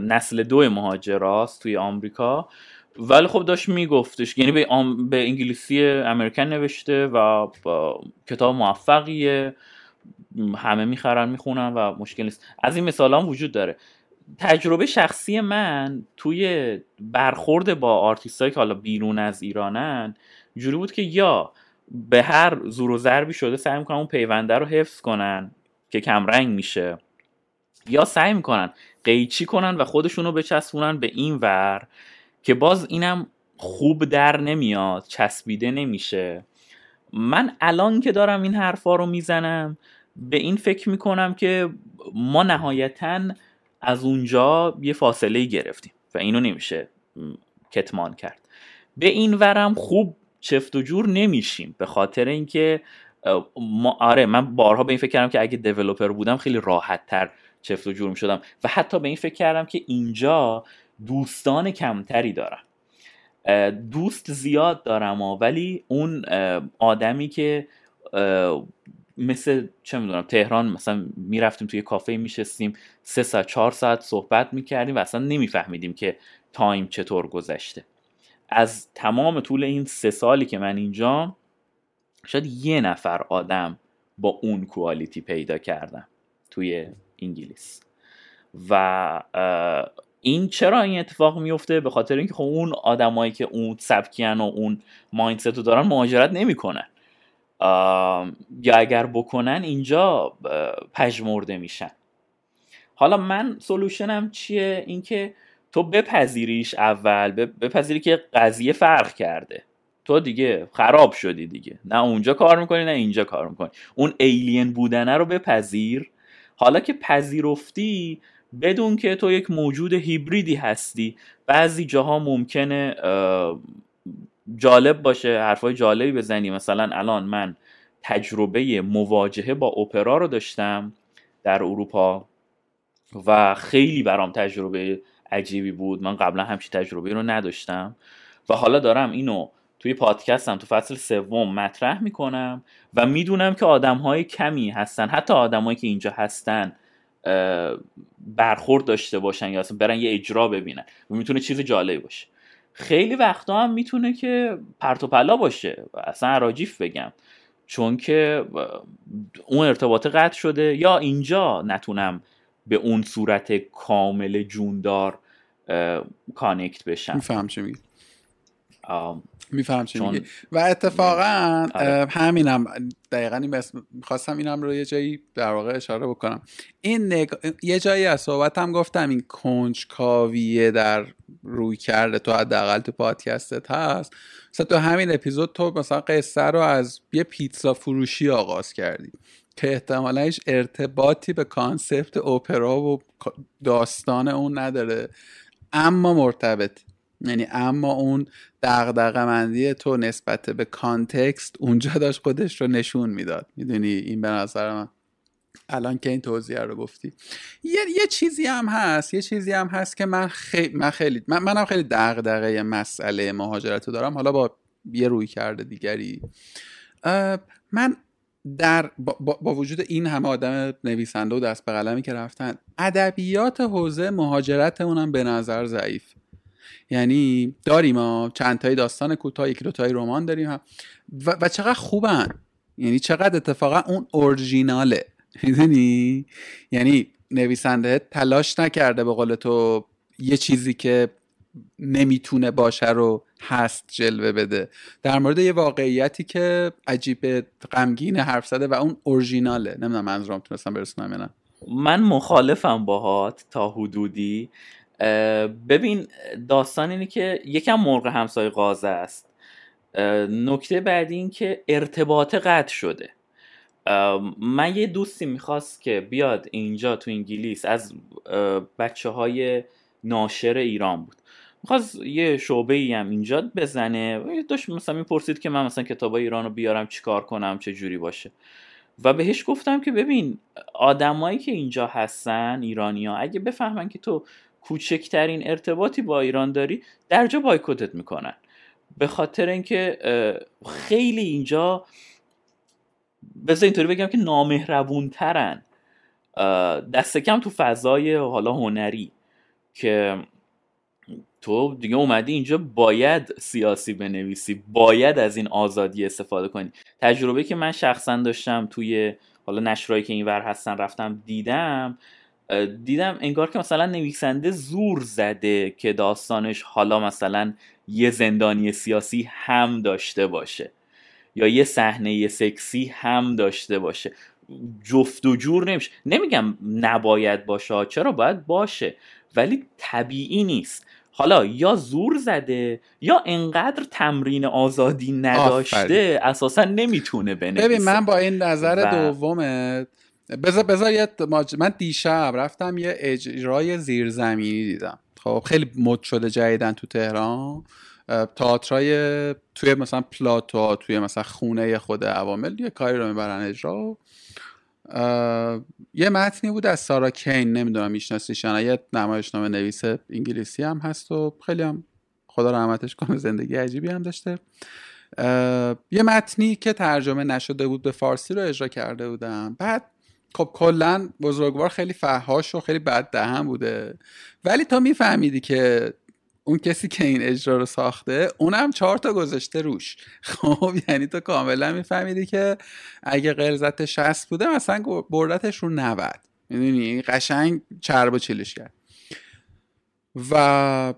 نسل دو مهاجراست توی آمریکا، ولی خب داشت میگفتش، یعنی به, آم... به انگلیسی امریکن نوشته و کتاب موفقیه، همه میخرن میخونن و مشکل نیست. از این مثال هم وجود داره. تجربه شخصی من توی برخورد با آرتیستایی که حالا بیرون از ایرانن جوری بود که یا به هر زور و ضربی شده سعی میکنن اون پیونده رو حفظ کنن که کم رنگ میشه، یا سعی میکنن قیچی کنن و خودشون رو بچسبونن به این ور که باز اینم خوب در نمیاد، چسبیده نمیشه. من الان که دارم این حرفا رو میزنم به این فکر میکنم که ما نهایتاً از اونجا یه فاصله گرفتیم و اینو نمیشه کتمان کرد. به این ورم خوب چفت و جور نمیشیم به خاطر اینکه ما آره من بارها به این فکر کردم که اگه دیولپر بودم خیلی راحت تر چفت و جور میشدم و حتی به این فکر کردم که اینجا دوستان کمتری دارم، دوست زیاد دارم ولی اون آدمی که مثل چه میدونم تهران مثلا میرفتیم توی کافه میشستیم سه ساعت چهار ساعت صحبت میکردیم و اصلا نمیفهمیدیم که تایم چطور گذشته. از تمام طول این سه سالی که من اینجا شاید یه نفر آدم با اون کوالیتی پیدا کردم توی انگلیس و این چرا این اتفاق میفته؟ به خاطر اینکه خب اون آدمایی که اون سبکیان و اون مایندست رو دارن مهاجرت نمیکنن، یا اگر بکنن اینجا پژمرده میشن. حالا من سولوشنم چیه؟ اینکه تو بپذیریش، اول بپذیری که قضیه فرق کرده، تو دیگه خراب شدی دیگه، نه اونجا کار میکنی نه اینجا کار میکنی، اون ایلین بودنه رو بپذیر. حالا که پذیرفتی بدون که تو یک موجود هیبریدی هستی، بعضی جاها ممکنه جالب باشه، حرفای جالبی بزنی. مثلا الان من تجربه مواجهه با اپرا رو داشتم در اروپا و خیلی برام تجربه عجیبی بود، من قبلا همچین تجربه رو نداشتم و حالا دارم اینو توی پادکستم تو فصل سوم مطرح میکنم و میدونم که آدمهای کمی هستن، حتی آدمایی که اینجا هستن برخورد داشته باشن یا اصلا برن یه اجرا ببینن و میتونه چیز جالبی باشه. خیلی وقتا هم میتونه که پرت و پلا باشه و اصلا اراجیف بگم، چون که اون ارتباط قطع شده یا اینجا نتونم به اون صورت کامل جوندار کانکت بشم. میفهم چه میگی میفهم چه چون... میگی و اتفاقا همینم دقیقاً این اسم... می‌خواستم اینم رو یه جایی در واقع اشاره بکنم. این نگ... یه جایی از صحبتم گفتم این کنجکاویه در روی کرده تو حداقل تو پادکستت هست. مثلا تو همین اپیزود تو مثلا قصه رو از یه پیتزا فروشی آغاز کردی که احتمالاً هیچ ارتباطی به کانسپت اپرا و داستان اون نداره، اما مرتبط، یعنی اما اون دغدغه‌مندی تو نسبت به کانتکست اونجا داشت خودش رو نشون میداد. میدونی این به نظر من الان که این توضیح رو گفتی. یه یه چیزی هم هست، یه چیزی هم هست که من خیلی من خیلی من منم خیلی دغدغه مسئله مهاجرت رو دارم، حالا با یه روی کرده دیگری. من در با, با وجود این همه آدم نویسنده و دست به قلمی که رفتن، ادبیات حوزه مهاجرت اونم به نظر ضعیف. یعنی داریم ما چند تای داستان کوتاه، یک دو تای رمان داریم و, و چقدر خوبن، یعنی چقدر اتفاقا اون اورجیناله، میدونی؟ یعنی نویسنده تلاش نکرده به قول تو یه چیزی که نمیتونه باشه رو هست جلوه بده، در مورد یه واقعیتی که عجیب غمگین حرف زده و اون اورجیناله. نمیدونم منظورم تونستم برسونم یا نه. من مخالفم باهات تا حدودی. ببین داستان اینه که یکم مرغ همسایه قازه است. نکته بعدی این که ارتباط قطع شده. من یه دوستی میخواست که بیاد اینجا تو انگلیس، از بچه های ناشر ایران بود، میخواست یه شعبه ای هم اینجا بزنه. داشت مثلا میپرسید که من مثلا کتابای ایران رو بیارم چیکار کنم، چه جوری باشه. و بهش گفتم که ببین آدمایی که اینجا هستن، ایرانی‌ها، اگه بفهمن که تو کوچکترین ارتباطی با ایران داری، درجا بایکوتت میکنن، به خاطر اینکه خیلی اینجا، بذار اینطوری بگم، که نامهربونترن دست کم تو فضای حالا هنری، که تو دیگه اومدی اینجا باید سیاسی بنویسی، باید از این آزادی استفاده کنی. تجربه که من شخصا داشتم توی حالا نشرایی که اینور هستن رفتم دیدم، دیدم انگار که مثلا نویسنده زور زده که داستانش حالا مثلا یه زندانی سیاسی هم داشته باشه یا یه صحنه سکسی هم داشته باشه. جفت و جور نمیشه. نمیگم نباید باشه، چرا باید باشه، ولی طبیعی نیست. حالا یا زور زده یا انقدر تمرین آزادی نداشته اساسا نمیتونه بنویسه. ببین من با این نظر و... دومه بذار بذار یه ماج... من دیشب رفتم یه اجرای زیرزمینی دیدم. خب خیلی مد شده جدیدن تو تهران، تئاترای توی مثلا پلاتو، توی مثلا خونه خود عوامل یه کاری رو میبرن اجرا. یه متنی بود از سارا کین، نمیدونم میشناسیش یا نه، یه نمایشنامه نویس انگلیسی هم هست و خیلی هم خدا رحمتش کنه زندگی عجیبی هم داشته. یه متنی که ترجمه نشده بود به فارسی رو اجرا کرده بودم. بعد خب کلا بزرگوار خیلی فحاش و خیلی بد دهن بوده، ولی تا میفهمیدی که اون کسی که این اجرا رو ساخته اونم چهار تا گذاشته روش. خب یعنی تو کاملا میفهمیدی که اگه غلظت شصت بوده مثلا بردتش رو نود، میدونی؟ قشنگ چرب و چلش کرد. و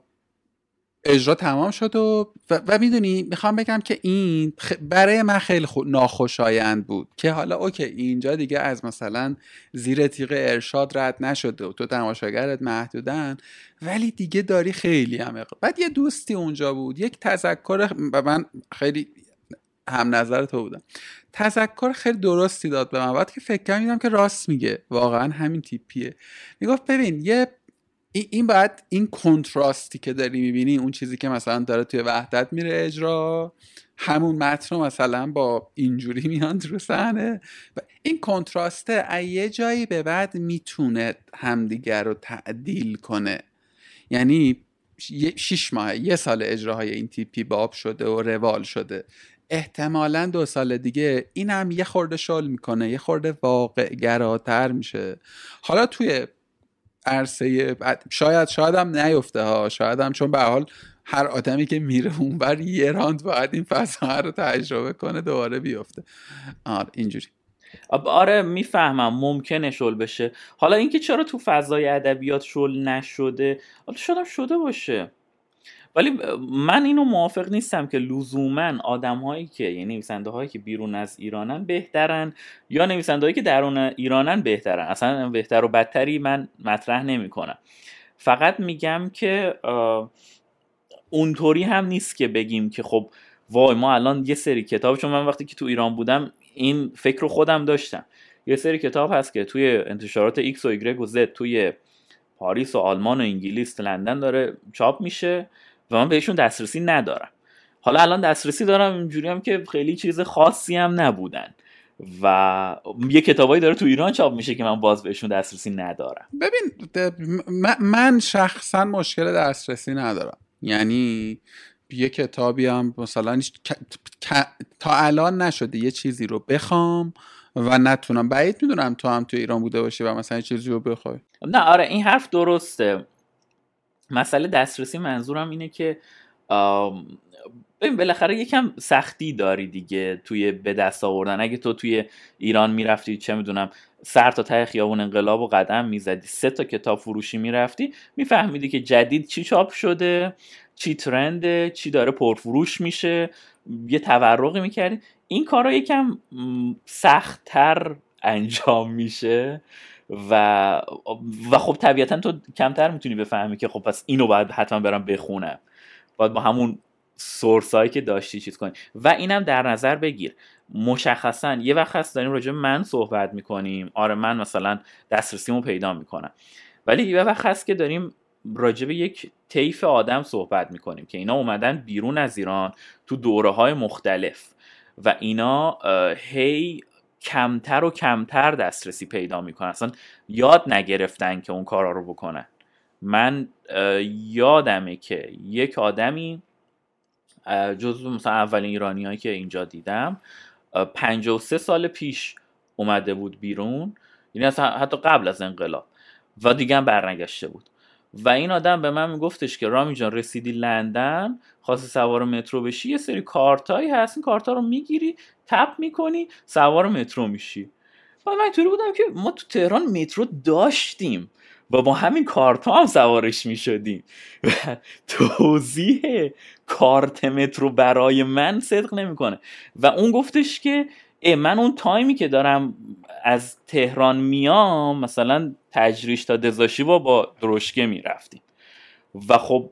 اجرا تمام شد و و, و میدونی میخوام بگم که این برای من خیلی خو... ناخوشایند بود که حالا اوکی اینجا دیگه از مثلا زیر تیغ ارشاد رد نشده و تو تماشاگرت محدودن، ولی دیگه داری خیلی عمیق. بعد یه دوستی اونجا بود، یک تذکر، و من خیلی هم نظر تو بودم، تذکر خیلی درستی داد به من. بعد که فکر کردم که راست میگه، واقعا همین تیپیه. میگفت ببین یه این باید این کنتراستی که داری میبینی، اون چیزی که مثلا داره توی وحدت میره اجرا، همون متن رو مثلا با اینجوری میان رو صحنه، این کنتراسته از یه جایی به بعد میتونه همدیگر رو تعدیل کنه. یعنی شیش ماه یه سال اجراهای این تیپی باب شده و روال شده، احتمالاً دو سال دیگه این هم یه خورده شل میکنه، یه خورده واقع گراتر میشه. حالا توی عرصه شاید شاید هم نیفته ها، شاید هم، چون به حال هر آدمی که میره اونور یه راند باید این فضا رو تجربه کنه دوباره بیفته. آره اینجوری. آره میفهمم ممکنه شل بشه. حالا اینکه چرا تو فضای ادبیات شل نشده، حالا شدم شده باشه، ولی من اینو موافق نیستم که لزوما آدم‌هایی که، یعنی نویسنده‌هایی که بیرون از ایرانن بهترن یا نویسنده‌هایی که درون ایرانن بهترن. اصلا بهتر و بدتری من مطرح نمی‌کنم، فقط میگم که اونطوری هم نیست که بگیم که خب وای ما الان یه سری کتاب، چون من وقتی که تو ایران بودم این فکر رو خودم داشتم، یه سری کتاب هست که توی انتشارات ایکس و ایگرگ و زد توی پاریس و آلمان و انگلیس و لندن داره چاپ میشه و من بهشون دسترسی ندارم. حالا الان دسترسی دارم، اینجوری هم که خیلی چیز خاصی هم نبودن، و یه کتابایی داره تو ایران چاپ میشه که من باز بهشون دسترسی ندارم. ببین من شخصا مشکل دسترسی ندارم، یعنی یه کتابی هم مثلا تا الان نشده یه چیزی رو بخوام و نتونم. بعید میدونم تو هم تو ایران بوده باشی و مثلا یه چیزی رو بخوای. نه آره این حرف درسته، مسئله دسترسی منظورم اینه که ببین بالاخره یکم سختی داری دیگه توی به دست آوردن. اگه تو توی ایران میرفتی چه میدونم سر تا ته خیابون انقلاب و قدم میزدی، سه تا کتاب فروشی میرفتی، میفهمیدی که جدید چی چاپ شده، چی ترنده، چی داره پرفروش میشه، یه تورقی میکردی. این کارا یکم سخت‌تر انجام میشه و و خب طبیعتا تو کمتر میتونی بفهمی که خب پس اینو باید حتما برام بخونم، باید با همون سورسایی که داشتی چیز کنی. و اینم در نظر بگیر مشخصا یه وقت هست داریم راجع من صحبت میکنیم، آره من مثلا دسترسیمو پیدا میکنم، ولی یه وقت هست که داریم راجع به یک طیف آدم صحبت میکنیم که اینا اومدن بیرون از ایران تو دوره‌های مختلف و اینا هی کمتر و کمتر دسترسی پیدا میکنن، اصلا یاد نگرفتن که اون کارا رو بکنن. من یادمه که یک آدمی جزو مثلا اولین ایرانیایی که اینجا دیدم پنجاه و سه سال پیش اومده بود بیرون، یعنی اصلا حتی قبل از انقلاب، و دیگه هم برنگشته بود. و این آدم به من میگفتش که رامی جان رسیدی لندن، خواستی سوار مترو بشی، یه سری کارتایی هست، این کارتا رو میگیری تپ میکنی سوار مترو میشی. و من اینطوری بودم که ما تو تهران مترو داشتیم و با همین کارتا هم سوارش میشدیم و توضیح کارت مترو برای من صدق نمیکنه. و اون گفتش که من اون تایمی که دارم از تهران میام مثلا تجریش تا دزاشیوا با درشکه میرفتیم و خب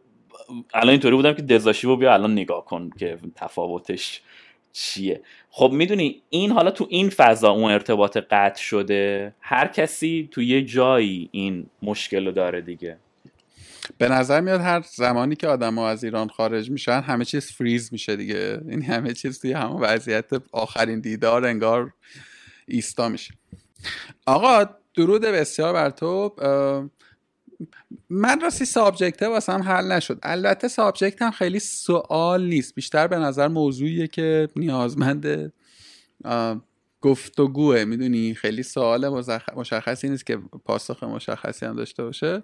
الان اینطوری بودم که دزاشیوا بیا الان نگاه کن که تفاوتش چیه. خب میدونی این حالا تو این فضا اون ارتباط قطع شده، هر کسی تو یه جایی این مشکل رو داره دیگه. به نظر میاد هر زمانی که آدم‌ها از ایران خارج میشن همه چیز فریز میشه دیگه، این همه چیز توی همون وضعیت آخرین دیدار انگار ایستا میشه. آقا درود بسیار بر تو. من راستی سابجکته واسم حل نشد. البته سابجکت هم خیلی سوال نیست، بیشتر به نظر موضوعیه که نیازمند گفتگوه، میدونی خیلی سوال مشخصی نیست که پاسخ مشخصی هم داشته باشه،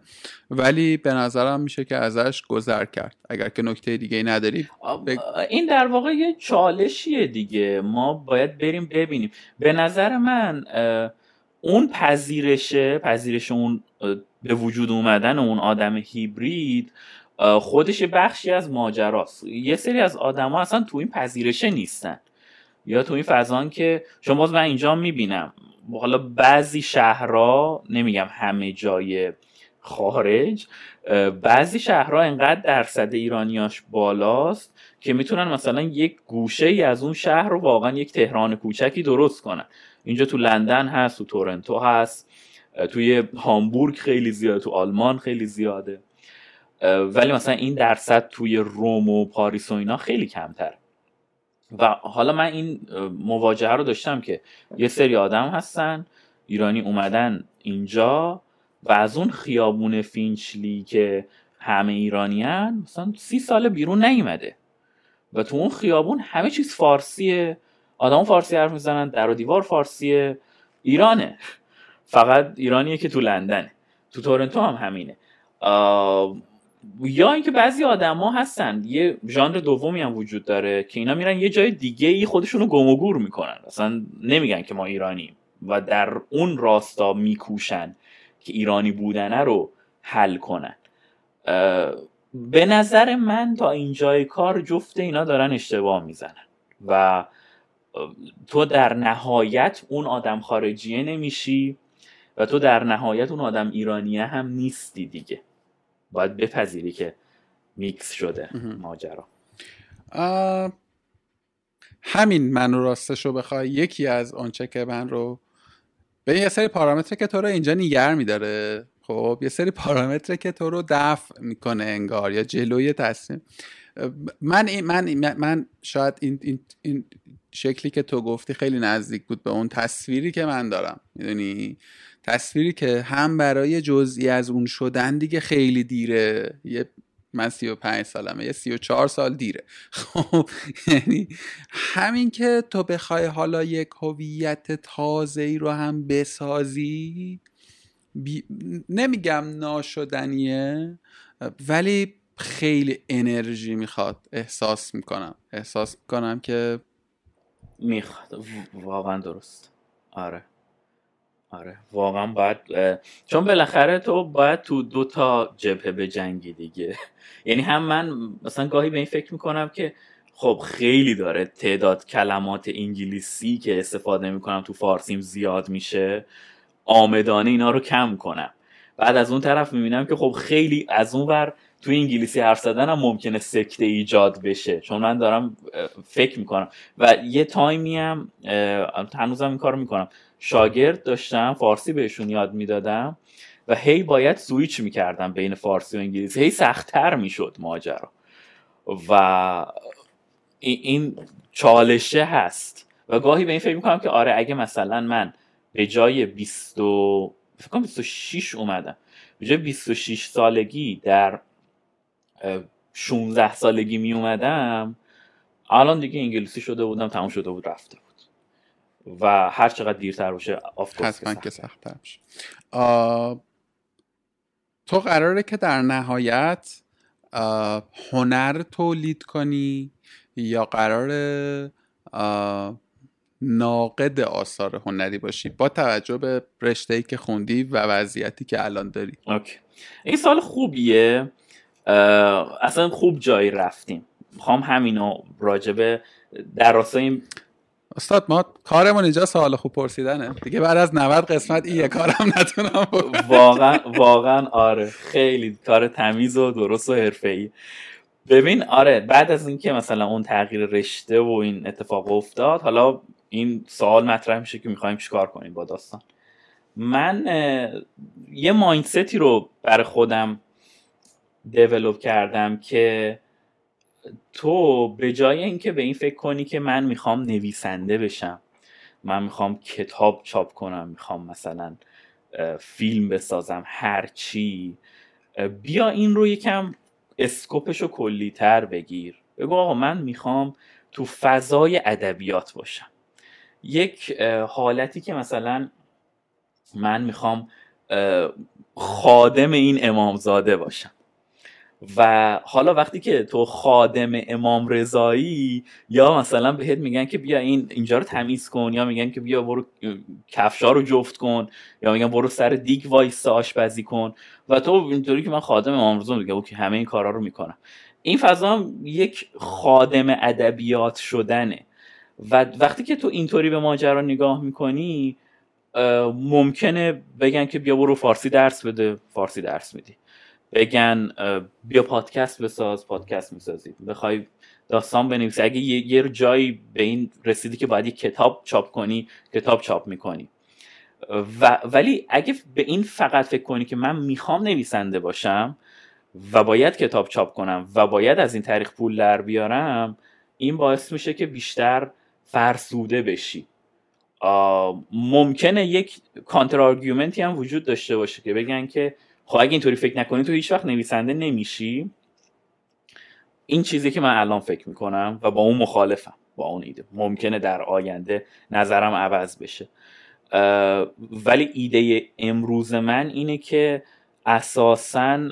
ولی به نظرم میشه که ازش گذر کرد. اگر که نکته دیگه ای نداری بگ... این در واقع یه چالشیه دیگه، ما باید بریم ببینیم. به نظر من اون پذیرشه پذیرش اون به وجود اومدن اون آدم هیبرید خودش بخشی از ماجراست. یه سری از آدم ها اصلا تو این پذیرشه نیستن یا تو این فضان که شما باز من اینجا میبینم، حالا بعضی شهرها، نمیگم همه جای خارج، بعضی شهرها انقدر درصد ایرانیاش بالاست که میتونن مثلا یک گوشه ای از اون شهر رو واقعا یک تهران کوچکی درست کنن. اینجا تو لندن هست، تو تورنتو هست، توی هامبورگ خیلی زیاده، تو آلمان خیلی زیاده، ولی مثلا این درصد توی روم و پاریس و اینا خیلی کمتر. و حالا من این مواجهه رو داشتم که یه سری آدم هستن ایرانی اومدن اینجا و از اون خیابون فینچلی که همه ایرانی هن مثلا سی سال بیرون نیومده و تو اون خیابون همه چیز فارسیه، آدم فارسی حرف میزنن، در و دیوار فارسیه، ایرانه، فقط ایرانیه که تو لندنه، تو تورنتو هم همینه. آه... یا اینکه بعضی آدما هستن یه ژانر دومی هم وجود داره که اینا میرن یه جای دیگه ای خودشونو گم و گور میکنن، اصلا نمیگن که ما ایرانیم و در اون راستا میکوشن که ایرانی بودنه رو حل کنن. به نظر من تا اینجای کار جفت اینا دارن اشتباه میزنن و تو در نهایت اون آدم خارجیه نمیشی و تو در نهایت اون آدم ایرانیه هم نیستی دیگه، باید بپذیری که میکس شده ماجرا. همین من راستش رو بخوای یکی از آنچه که من رو به یه سری پارامتر که تو رو اینجا نگر میداره، خب یه سری پارامتر که تو رو دفع میکنه انگار یا جلوی تصمیم من این من من شاید این این, این شکلی که تو گفتی خیلی نزدیک بود به اون تصویری که من دارم، میدونی، تصویری که هم برای جزئی از اون شدن دیگه خیلی دیره، یه من سی و پنج سالمه، یه سی و چهار سال دیره. خب یعنی همین که تو بخوای حالا یک هویت تازه‌ای رو هم بسازی، بی... نمیگم ناشدنیه ولی خیلی انرژی میخواد. احساس میکنم احساس میکنم که میخواد. واقعا درست. آره آره واقعا باید، چون بالاخره تو باید تو دو تا جبهه بجنگی دیگه. یعنی هم من مثلا گاهی به این فکر میکنم که خب خیلی داره تعداد کلمات انگلیسی که استفاده میکنم تو فارسیم زیاد میشه، آمدانه اینا رو کم کنم. بعد از اون طرف میبینم که خب خیلی از اون ور تو انگلیسی حرف زدن هم ممکنه سکته ایجاد بشه، چون من دارم فکر میکنم. و یه تایمی هم هنوزم این کار میکنم، شاگرد داشتم فارسی بهشون یاد میدادم و هی باید سویچ میکردم بین فارسی و انگلیسی، هی سخت‌تر میشد ماجرا و این چالشه هست. و گاهی به این فکر میکنم که آره اگه مثلا من به جای بیست و... فکر کنم بیست و شش اومدم، به جای بیست و شش سالگی در شانزده سالگی می اومدم، الان دیگه انگلیسی شده بودم، تموم شده بود، رفته بود. و هر چقدر دیرتر باشه حتما که سخت‌تر میشه. تو قراره که در نهایت هنر تولید کنی یا قراره ناقد آثار هنری باشی با توجه به رشته‌ای که خوندی و وضعیتی که الان داری؟ اوکی. این سال خوبیه، اصلا خوب جایی رفتیم. میخوام همینو راجبه دراسای استاد ما کارمون اینجا سوال خوب پرسیدنه دیگه. بعد از نود قسمت این کارم نتونم واقعا واقعا آره خیلی کار تمیز و درست و حرفه‌ای. ببین آره بعد از اینکه مثلا اون تغییر رشته و این اتفاق افتاد، حالا این سوال مطرح میشه که میخوایم چیکار کنیم با داستان. من یه مایندستی رو برای خودم دیولوب کردم که تو به جای اینکه به این فکر کنی که من میخوام نویسنده بشم، من میخوام کتاب چاپ کنم، میخوام مثلا فیلم بسازم، هر چی، بیا این رو یکم اسکوپشو کلی تر بگیر. بگو آقا من میخوام تو فضای ادبیات باشم، یک حالتی که مثلا من میخوام خادم این امامزاده باشم. و حالا وقتی که تو خادم امام رضایی، یا مثلا بهت میگن که بیا این اینجا رو تمیز کن، یا میگن که بیا برو کفشا رو جفت کن، یا میگن برو سر دیگ وایسا آشپزی کن، و تو اینطوری که من خادم امام رضا میگم اوکی همه این کارا رو میکنم. این فضا یک خادم ادبیات شدنه. و وقتی که تو اینطوری به ماجرا نگاه میکنی، ممکنه بگن که بیا برو فارسی درس بده، فارسی درس میدی. بگن بیا پادکست بساز، پادکست میسازی. بخوای داستان بنویسی، اگه یه جایی به این رسیدی که باید یه کتاب چاپ کنی، کتاب چاپ میکنی. و ولی اگه به این فقط فکر کنی که من میخوام نویسنده باشم و باید کتاب چاپ کنم و باید از این طریق پول در بیارم، این باعث میشه که بیشتر فرسوده بشی. ممکنه یک کانتر آرگومنتی هم وجود داشته باشه که بگن که خب اگه اینطوری فکر نکنی تو هیچ وقت نویسنده نمیشی. این چیزی که من الان فکر میکنم و با اون مخالفم، با اون ایده. ممکنه در آینده نظرم عوض بشه، ولی ایده امروز من اینه که اساساً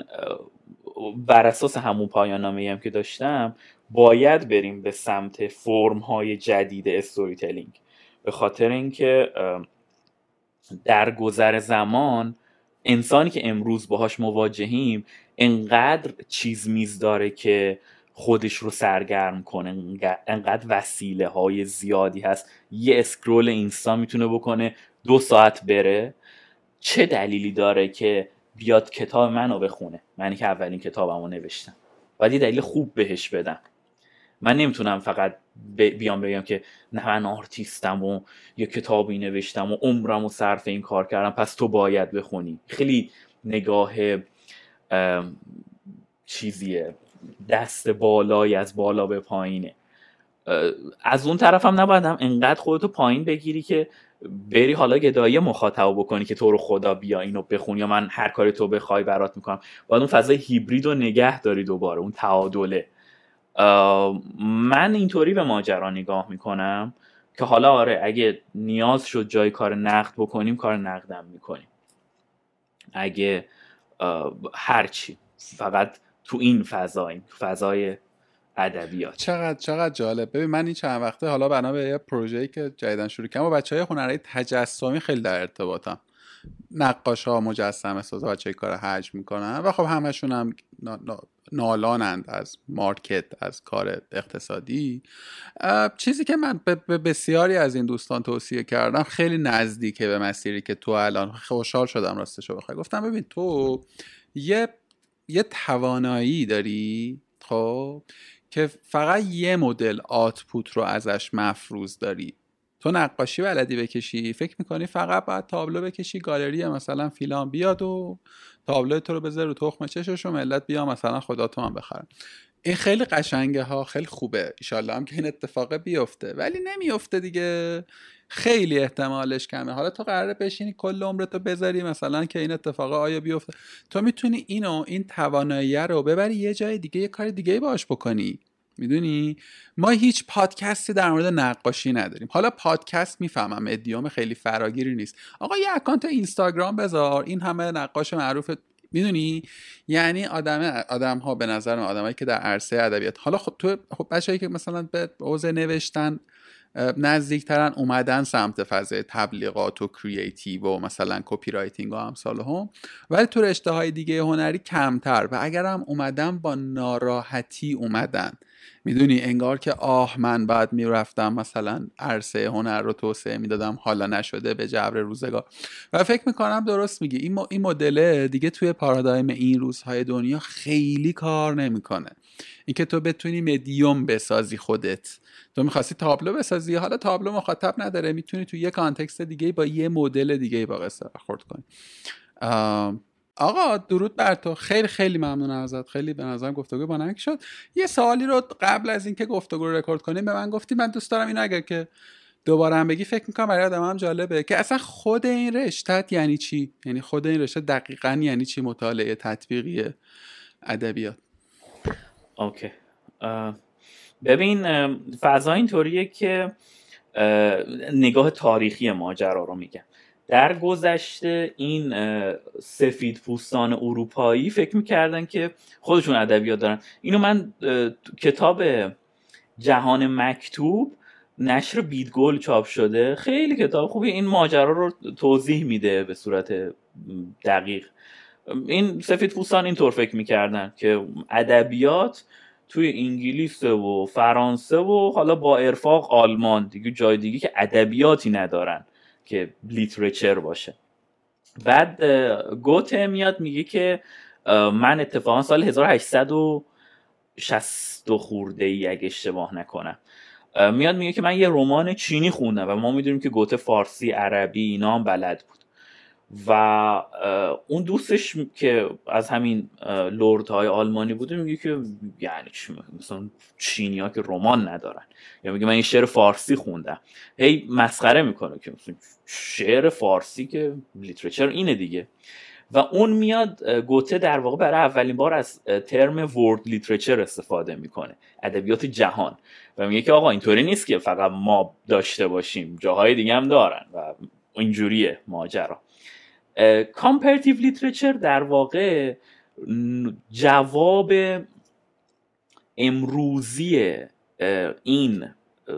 بر اساس همون پایان‌نامه‌ای هم که داشتم باید بریم به سمت فرم‌های جدید استوری تلینگ، به خاطر اینکه در گذر زمان انسانی که امروز باهاش مواجهیم انقدر چیز میز داره که خودش رو سرگرم کنه، انقدر وسیله های زیادی هست. یه اسکرول اینستا میتونه بکنه دو ساعت بره. چه دلیلی داره که بیاد کتاب منو بخونه؟ منی که اولین کتابمو نوشتم باید یه دلیل خوب بهش بدم. من نمیتونم فقط بیام بگم که نه من آرتیستم و یه کتابی نوشتم و عمرم و صرف این کار کردم پس تو باید بخونی. خیلی نگاه چیزیه دست بالایی از بالا به پایینه. از اون طرف هم نباید هم انقدر خودتو پایین بگیری که بری حالا گدایی مخاطب بکنی که تو رو خدا بیا اینو بخون یا من هر کاری تو بخوای برات میکنم. باید اون فضای هیبرید رو نگه داری، دوباره اون تعادله. من اینطوری به ماجرا نگاه میکنم که حالا آره اگه نیاز شد جای کار نقد بکنیم کار نقدم میکنیم، اگه هرچی، فقط تو این فضایی، تو فضای ادبیات. چقدر چقدر جالب. ببین من این چند وقته حالا بنا به یه پروژه‌ای که جدیدن شروع کردم با بچه‌های هنرهای تجسمی خیلی در ارتباطم، نقاش‌ها، مجسمه‌سازا، بچه‌های کار حجم می‌کنن و خب همشون هم نالانند از مارکت، از کار اقتصادی. چیزی که من به بسیاری از این دوستان توصیه کردم خیلی نزدیکه به مسیری که تو الان، خوشحال شدم راستش رو بخوام. گفتم ببین تو یه یه توانایی داری خب که فقط یه مدل آتپوت رو ازش مفروض داری. تو نقاشی بلدی بکشی، فکر میکنی فقط باید تابلو بکشی، گالری مثلا فیلان بیاد و تابلو تو رو بذاره رو تخم چشش و ملت بیا مثلا خدا تو من بخرن. این خیلی قشنگه ها، خیلی خوبه، ایشالله هم که این اتفاق بیفته، ولی نمیفته دیگه، خیلی احتمالش کمه. حالا تو قراره بشینی کل عمرتو بذاری مثلا که این اتفاق آیا بیفته، تو میتونی اینو، این توانایی رو ببری یه جای دیگه، یه کار دیگه باهاش بکنی. میدونی ما هیچ پادکستی در مورد نقاشی نداریم. حالا پادکست میفهمم ادیوم خیلی فراگیری نیست، آقا یه اکانت اینستاگرام بذار، این همه نقاش معروف، میدونی یعنی آدم آدم‌ها به نظر من آدمایی که در عرصه ادبیات، حالا خب تو خب بچه‌ای که مثلا به حوزه نوشتن نزدیکترن، اومدن سمت فضای تبلیغات و کریتیو و مثلا کپی رایتینگ و امثال هم، ولی تو رشته های دیگه هنری کمتر، و اگرم اومدن با ناراحتی اومدن، میدونی انگار که آه من بعد میرفتم مثلا عرصه هنر رو توسعه میدادم، حالا نشده به جبر روزگار. و فکر میکنم درست میگی، این, این مدل دیگه توی پارادایم این روزهای دنیا خیلی کار نمیکنه. اینکه تو بتونی مدیوم بسازی خودت، تو میخواستی تابلو بسازی، حالا تابلو مخاطب نداره، میتونی تو یه کانتکست دیگه با یه مدل دیگه با قصه برخورد کنی. آقا درود بر تو، خیلی خیلی ممنونم ازت، خیلی به نظرم گفتگو با نمک شد. یه سوالی رو قبل از اینکه گفتگو رو رکورد کنیم به من گفتی، من دوست دارم اینو اگر که دوباره هم بگی، فکر میکنم برای آدم هم جالبه، که اصلا خود این رشته یعنی چی؟ یعنی خود این رشته دقیقاً یعنی چی؟ مطالعه تطبیقی ادبیات. اوکی. ببین فضا اینطوریه که نگاه تاریخی ماجرا رو میگم. در گذشته این سفید پوستان اروپایی فکر میکردن که خودشون ادبیات دارن. اینو من کتاب جهان مکتوب، نشر بیدگل چاپ شده، خیلی کتاب خوبی این ماجرا رو توضیح میده به صورت دقیق. این سفید پوستان اینطور فکر میکردن که ادبیات توی انگلیس و فرانسه و حالا با ارفاق آلمان دیگه، جای دیگه که ادبیاتی ندارن که لیترچر باشه. بعد گوته میاد میگه که من اتفاقا سال هزار و هشتصد و شصت خورده ای اگه اشتباه نکنم میاد میگه که من یه رمان چینی خوندم، و ما میدونیم که گوته فارسی، عربی اینا هم بلد بود، و اون دوستش که از همین لردهای آلمانی بوده میگه که یعنی مثلا چینی‌ها که رمان ندارن، یا میگه من این شعر فارسی خوندم، هی مسخره میکنه که مثلا شعر فارسی که لیترچر اینه دیگه. و اون میاد، گوته در واقع برای اولین بار از ترم ورد لیترچر استفاده میکنه، ادبیات جهان، و میگه که آقا اینطوری نیست که فقط ما داشته باشیم، جاهای دیگه هم دارن و اینجوریه ماجرا. کامپرتیو لیتریچر در واقع جواب امروزی این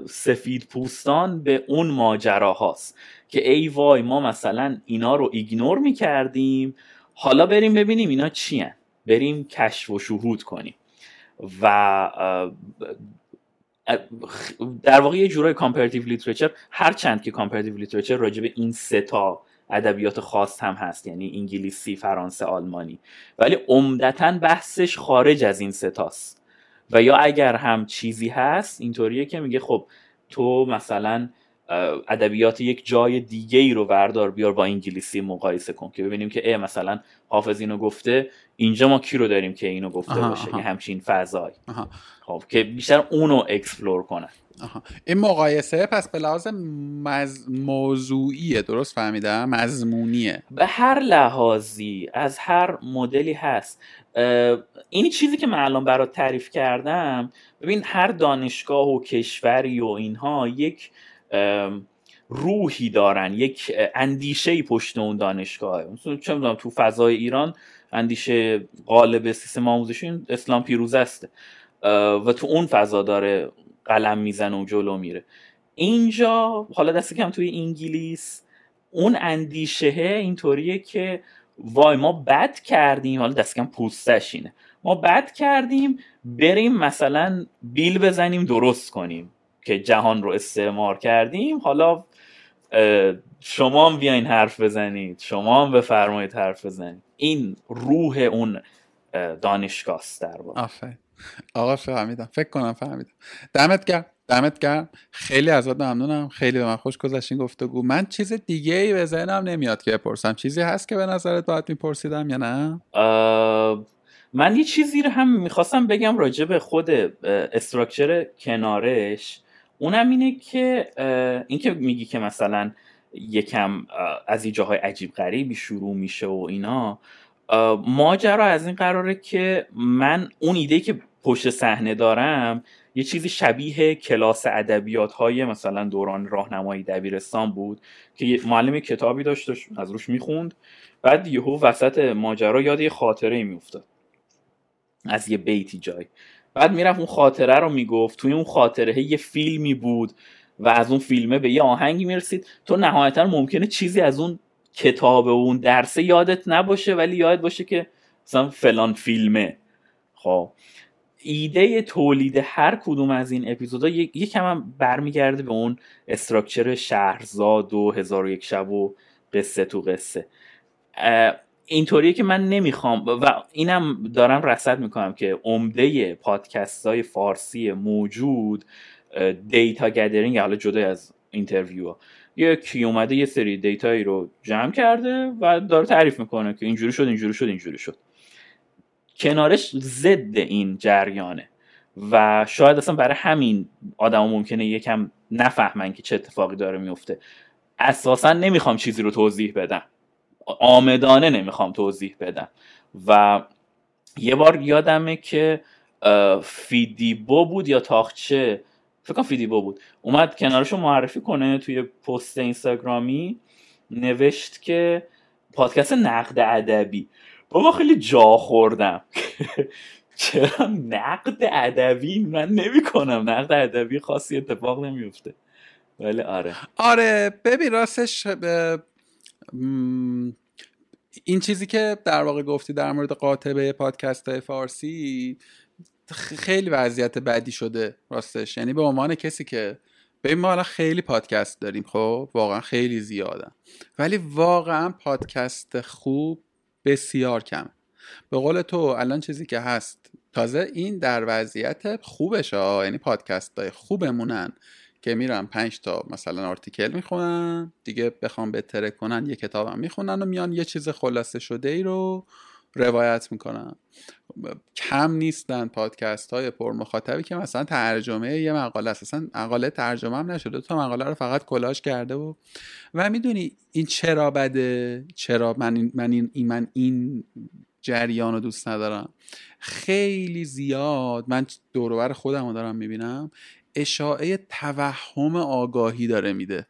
سفید پوستان به اون ماجرا هاست که ای وای ما مثلا اینا رو ایگنور می کردیم، حالا بریم ببینیم اینا چی هن، بریم کشف و شهود کنیم. و در واقع یه جورای کامپرتیو لیتریچر، هرچند که کامپرتیو لیتریچر راجع به این سه تا ادبیات خاص هم هست، یعنی انگلیسی، فرانسه، آلمانی، ولی عمدتاً بحثش خارج از این سه تاست. و یا اگر هم چیزی هست اینطوریه که میگه خب تو مثلا ادبیات یک جای دیگه ای رو بردار بیار با انگلیسی مقایسه کن که ببینیم که اه مثلا حافظ اینو گفته، اینجا ما کی رو داریم که اینو گفته آها باشه، آها. یه همچین فضایی خب که بیشتر اونو اکسپلور کنن. آها. این مقایسه پس به لحاظ مز... موضوعیه، درست فهمیدم؟ مضمونیه، به هر لحاظی از هر مدلی هست. این چیزی که من الان برات تعریف کردم، ببین هر دانشگاه و کشوری و اینها یک روحی دارن، یک اندیشه‌ای پشت اون دانشگاهه. مثلا چه می‌دونم تو فضای ایران اندیشه غالب سیستم آموزشی اسلام پیروزه است و تو اون فضا داره قلم میزنه و جلو میره. اینجا حالا دست کم توی انگلیس اون اندیشه اینطوریه که وای ما بد کردیم، حالا دست کم پوستش اینه، ما بد کردیم بریم مثلا بیل بزنیم درست کنیم که جهان رو استعمار کردیم، حالا شما هم بیاین حرف بزنید، شما هم بفرمایید حرف بزنید. این روح اون دانشگاه است در واقع. آفرین آقا، فهمیدم، فکر کنم فهمیدم. دمت گرم، دمت گرم، خیلی ازت ممنونم، خیلی به من خوش گذشت این گفتگو. من چیز دیگه ای به ذهنم نمیاد که بپرسم، چیزی هست که به نظرت باید میپرسیدم یا نه؟ آه... من یه چیزی رو هم میخواستم بگم راجع به خود استراکچر کنارش. اونم اینه که این که میگی که مثلا یکم از این جاهای عجیب غریبی شروع میشه و اینا، ماجرا از این قراره که من اون ایده که پشت صحنه دارم یه چیزی شبیه کلاس ادبیات های مثلا دوران راهنمایی دبیرستان بود که معلم کتابی داشت از روش میخوند، بعد یهو وسط ماجرا یاد یه خاطره میافتاد از یه بیتی جای، بعد میرفت اون خاطره رو میگفت، توی اون خاطره یه فیلمی بود و از اون فیلمه به یه آهنگی میرسید. تو نهایتا ممکنه چیزی از اون کتاب و اون درسه یادت نباشه، ولی یاد باشه که مثلا فلان فیلمه. خب ایده تولید هر کدوم از این اپیزودا یکم هم برمیگرده به اون استراکچر شهرزاد و هزار و یک شب و قصه تو قصه. اینطوریه که من نمیخوام و اینم دارم رصد میکنم که عمده پادکست های فارسی موجود دیتا گدرینگ، حالا جدا از اینترویو ها، یکی اومده یه سری دیتایی رو جمع کرده و داره تعریف میکنه که اینجوری شد اینجوری شد اینجوری شد. کنارش ضد این جریانه و شاید اصلا برای همین آدم ممکنه یکم نفهمن که چه اتفاقی داره میفته. اساسا نمیخوام چیزی رو توضیح بدم، آمدانه نمیخوام توضیح بدم. و یه بار یادمه که فیدیبو بود یا تاخچه، فکر کنم فیدیبو بود، اومد کنارشو معرفی کنه، توی پست اینستاگرامی نوشت که پادکست نقد ادبی. بابا خیلی جا خوردم چرا نقد ادبی؟ من نمی کنم نقد ادبی، خاصی اتفاق نمیفته. ولی آره آره ببین راستش ب... این چیزی که در واقع گفتی در مورد قاطبه پادکست‌های فارسی خیلی وضعیت بدی شده راستش. یعنی به عنوان کسی که ببین ما الان خیلی پادکست داریم، خب واقعا خیلی زیادن، ولی واقعا پادکست خوب بسیار کمه. به قول تو الان چیزی که هست، تازه این در وضعیت خوبشه، یعنی پادکست‌های خوبمونن که میرن پنج تا مثلا آرتیکل میخونن، دیگه بخوام بهتره کنن یه کتابم میخونن و میان یه چیز خلاصه شده ای رو روایت میکنن. کم نیستن پادکست های پر مخاطبی که مثلا ترجمه یه مقاله است، اصلا مقاله ترجمه هم نشده، تو مقاله رو فقط کلاژ کرده و و میدونی این چرا بده؟ چرا من این من این, این, من این جریان رو دوست ندارم. خیلی زیاد من دور و بر خودم رو دارم میبینم اشاعه توهم آگاهی داره میده.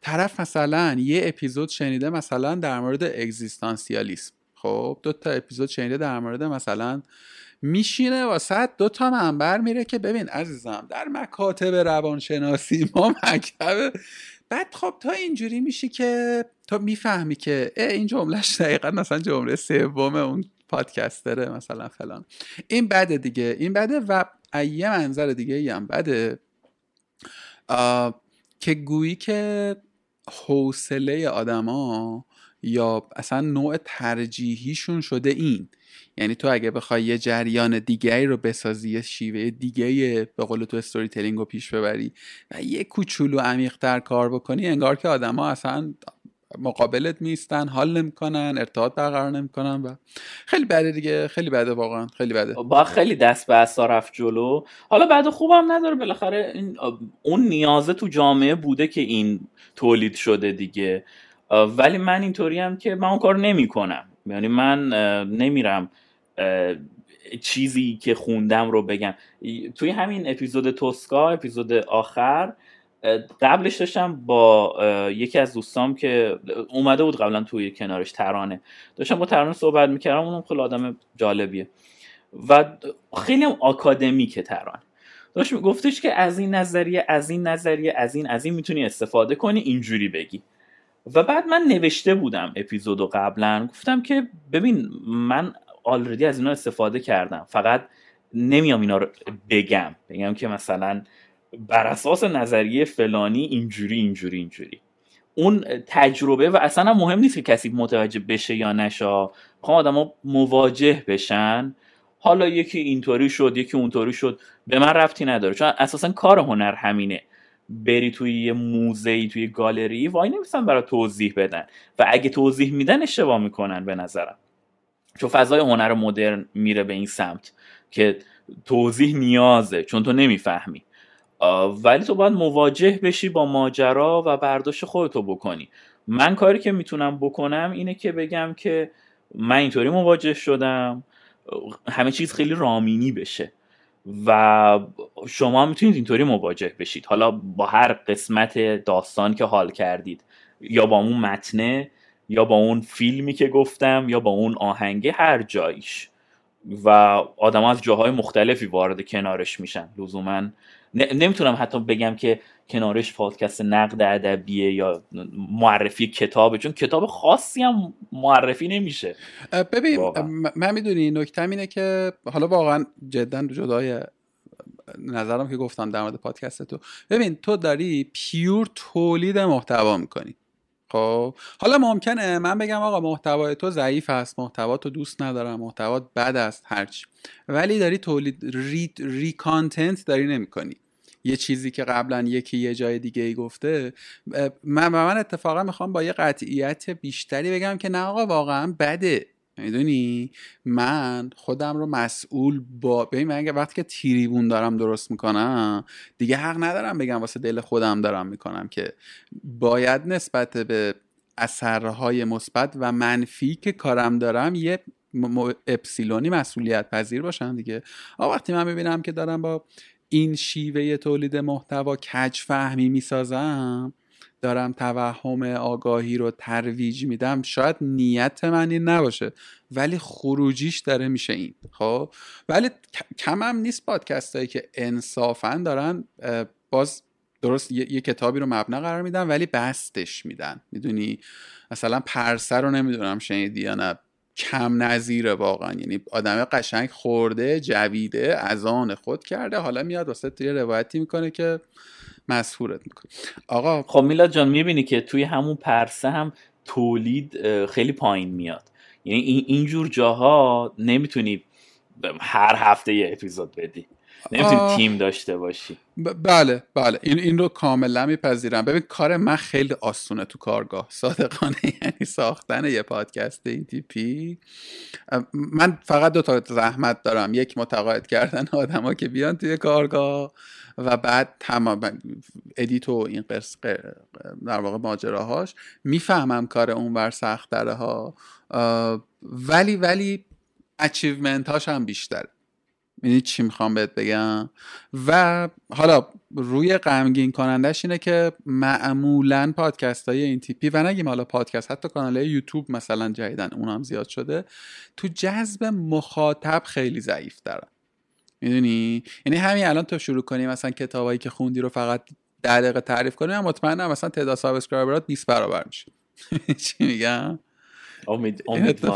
طرف مثلا یه اپیزود شنیده مثلا در مورد اگزیستانسیالیسم، خب دو تا اپیزود شنیده در مورد مثلا، میشینه واسط دو تا منبر میره که ببین عزیزم در مکاتب روانشناسی ما مکتب بعد. خب تا اینجوری میشی که تا میفهمی که این جملهش دقیقاً مثلا جمله سوم اون پادکستره مثلا فلان. این بده دیگه، این بده. و یه منظر دیگه ای هم بده که گویی که حوصله آدما یا اصلا نوع ترجیحیشون شده این. یعنی تو اگه بخوای یه جریان دیگری رو بسازی، یه شیوه دیگری به قول تو استوری تلینگ رو پیش ببری و یه کوچولو عمیق‌تر کار بکنی، انگار که آدما اصلا مقابلت نیستن، حال نمی‌کنن، ارتباط برقرار نمی‌کنن و خیلی بده دیگه، خیلی بده واقعا، خیلی بده. با خیلی دست به عصا رفت جلو. حالا بعد خوبم نداره، بالاخره این اون نیازه تو جامعه بوده که این تولید شده دیگه. ولی من اینطوری هم که من اون کار نمی کنم، یعنی من نمیرم چیزی که خوندم رو بگم. توی همین اپیزود توسکا، اپیزود آخر، قبلش داشتم با یکی از دوستام که اومده بود قبلا توی کنارش، ترانه، داشتم با ترانه صحبت میکردم. اونم خیلی آدم جالبیه و خیلی هم آکادمیکه ترانه. داشت گفتش که از این نظریه از این نظریه از این از این میتونی استفاده کنی، اینجوری بگی. و بعد من نوشته بودم اپیزودو قبلا، گفتم که ببین من آلردی از اینا استفاده کردم، فقط نمیام اینا رو بگم بگم که مثلا بر اساس نظریه فلانی اینجوری اینجوری اینجوری. اون تجربه و اصلا مهم نیست که کسی متوجه بشه یا نشه، میخوام آدما مواجه بشن. حالا یکی اینطوری شد، یکی اونطوری شد، به من ربطی نداره، چون اساسا کار هنر همینه. بری توی یه موزه‌ای، توی گالری، وای نمیسن برای توضیح بدن، و اگه توضیح میدن اشتباه میکنن به نظرم، چون فضای هنر مدرن میره به این سمت که توضیح نیازه، چون تو نمیفهمی. ولی تو باید مواجه بشی با ماجرا و برداشت خودتو بکنی. من کاری که میتونم بکنم اینه که بگم که من اینطوری مواجه شدم، همه چیز خیلی رامینی بشه و شما میتونید اینطوری مواجه بشید، حالا با هر قسمت داستان که حال کردید، یا با اون متنه، یا با اون فیلمی که گفتم، یا با اون آهنگه، هر جایش. و آدم از جاهای مختلفی وارد کنارش میشن. لزوما نمیتونم حتی بگم که کنارش پادکست نقد ادبیه یا معرفی کتابه، چون کتاب خاصی هم معرفی نمیشه. ببین من میدونی نکتم اینه که حالا واقعا جدا جدای نظرم که گفتم در مورد پادکست تو، ببین تو داری پیور تولید محتوا میکنی. خب حالا ممکنه من بگم آقا محتوای تو ضعیف است، محتوای تو دوست ندارم، محتوات بد است، هرچی، ولی داری تولید ری ری کانتنت داری نمیکنی. یه چیزی که قبلا یکی یه جای دیگه ای گفته، من من اتفاقا میخوام با یه قطعیت بیشتری بگم که نه آقا واقعا بده. میدونی من خودم رو مسئول با ببین، من اگه وقتی که تریبون دارم درست میکنم دیگه حق ندارم بگم واسه دل خودم دارم میکنم، که باید نسبت به اثرهای مثبت و منفی که کارم دارم یه اپسیلونی مسئولیت پذیر باشم دیگه. آه وقتی من ببینم که دارم با این شیوه تولید محتوا کج فهمی میسازم، دارم توهم آگاهی رو ترویج میدم، شاید نیت من این نباشه ولی خروجیش داره میشه این. خب ولی کم هم نیست پادکستایی که انصافا دارن باز درست یه, یه کتابی رو مبنا قرار میدن ولی بستش میدن. میدونی مثلا پرسه رو نمیدونم شنیدی یا نه، کم نظیره واقعا. یعنی آدم قشنگ خورده جویده از آن خود کرده، حالا میاد واسه یه روایتی میکنه که مسحورت میکنه. آقا خب میلاد جان میبینی که توی همون پرسه هم تولید خیلی پایین میاد، یعنی اینجور جاها نمیتونی هر هفته یه اپیزود بدی، نمیتونی تیم داشته باشی. ب- بله بله این این رو کاملا میپذیرم. ببین کار من خیلی آسونه تو کارگاه صادقانه، یعنی ساختن یه پادکست این تیپی. من فقط دو تا زحمت دارم، یک متقاعد کردن آدما که بیان توی کارگاه و بعد تمام ادیت و این قرص در واقع ماجراهاش. میفهمم کار اونور سخت داره ها، ولی ولی اچیومنت هاش هم بیشتره. یعنی چی میخوام بهت بگم؟ و حالا روی غمگین کنندش اینه که معمولا پادکست های این تیپی و نگیم حالا پادکست، حتی کانال یوتیوب مثلا جدیدن اونم زیاد شده، تو جذب مخاطب خیلی ضعیف دارن. میدونی یعنی همین الان تو شروع کنی مثلا کتابایی که خوندی رو فقط ده دقیقه تعریف کنی، من مطمئنم مثلا تعداد سابسکرایبرات بیست برابر میشه. چی میگم؟ امید امید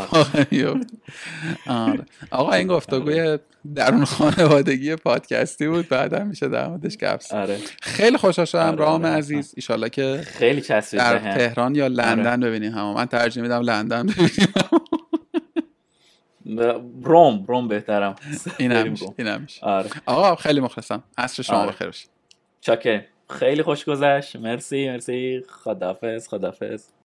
آقا این گفتگوی درون خانوادگی پادکستی بود، بعدا میشه در موردش گپس. آره. خیلی خوشحال شدم. آره. رام عزیز ان شاء الله که خیلی چسبید در هم. تهران یا لندن ببینیم هم. من ترجیح میدم لندن ببینیم. روم روم بهترم. اینم میشه. اینم میشه. آره. آقا خیلی مخلصم. عصر شما بخیر باشه. چاکر. خیلی خوش گذشت. مرسی مرسی. خداحافظ خداحافظ.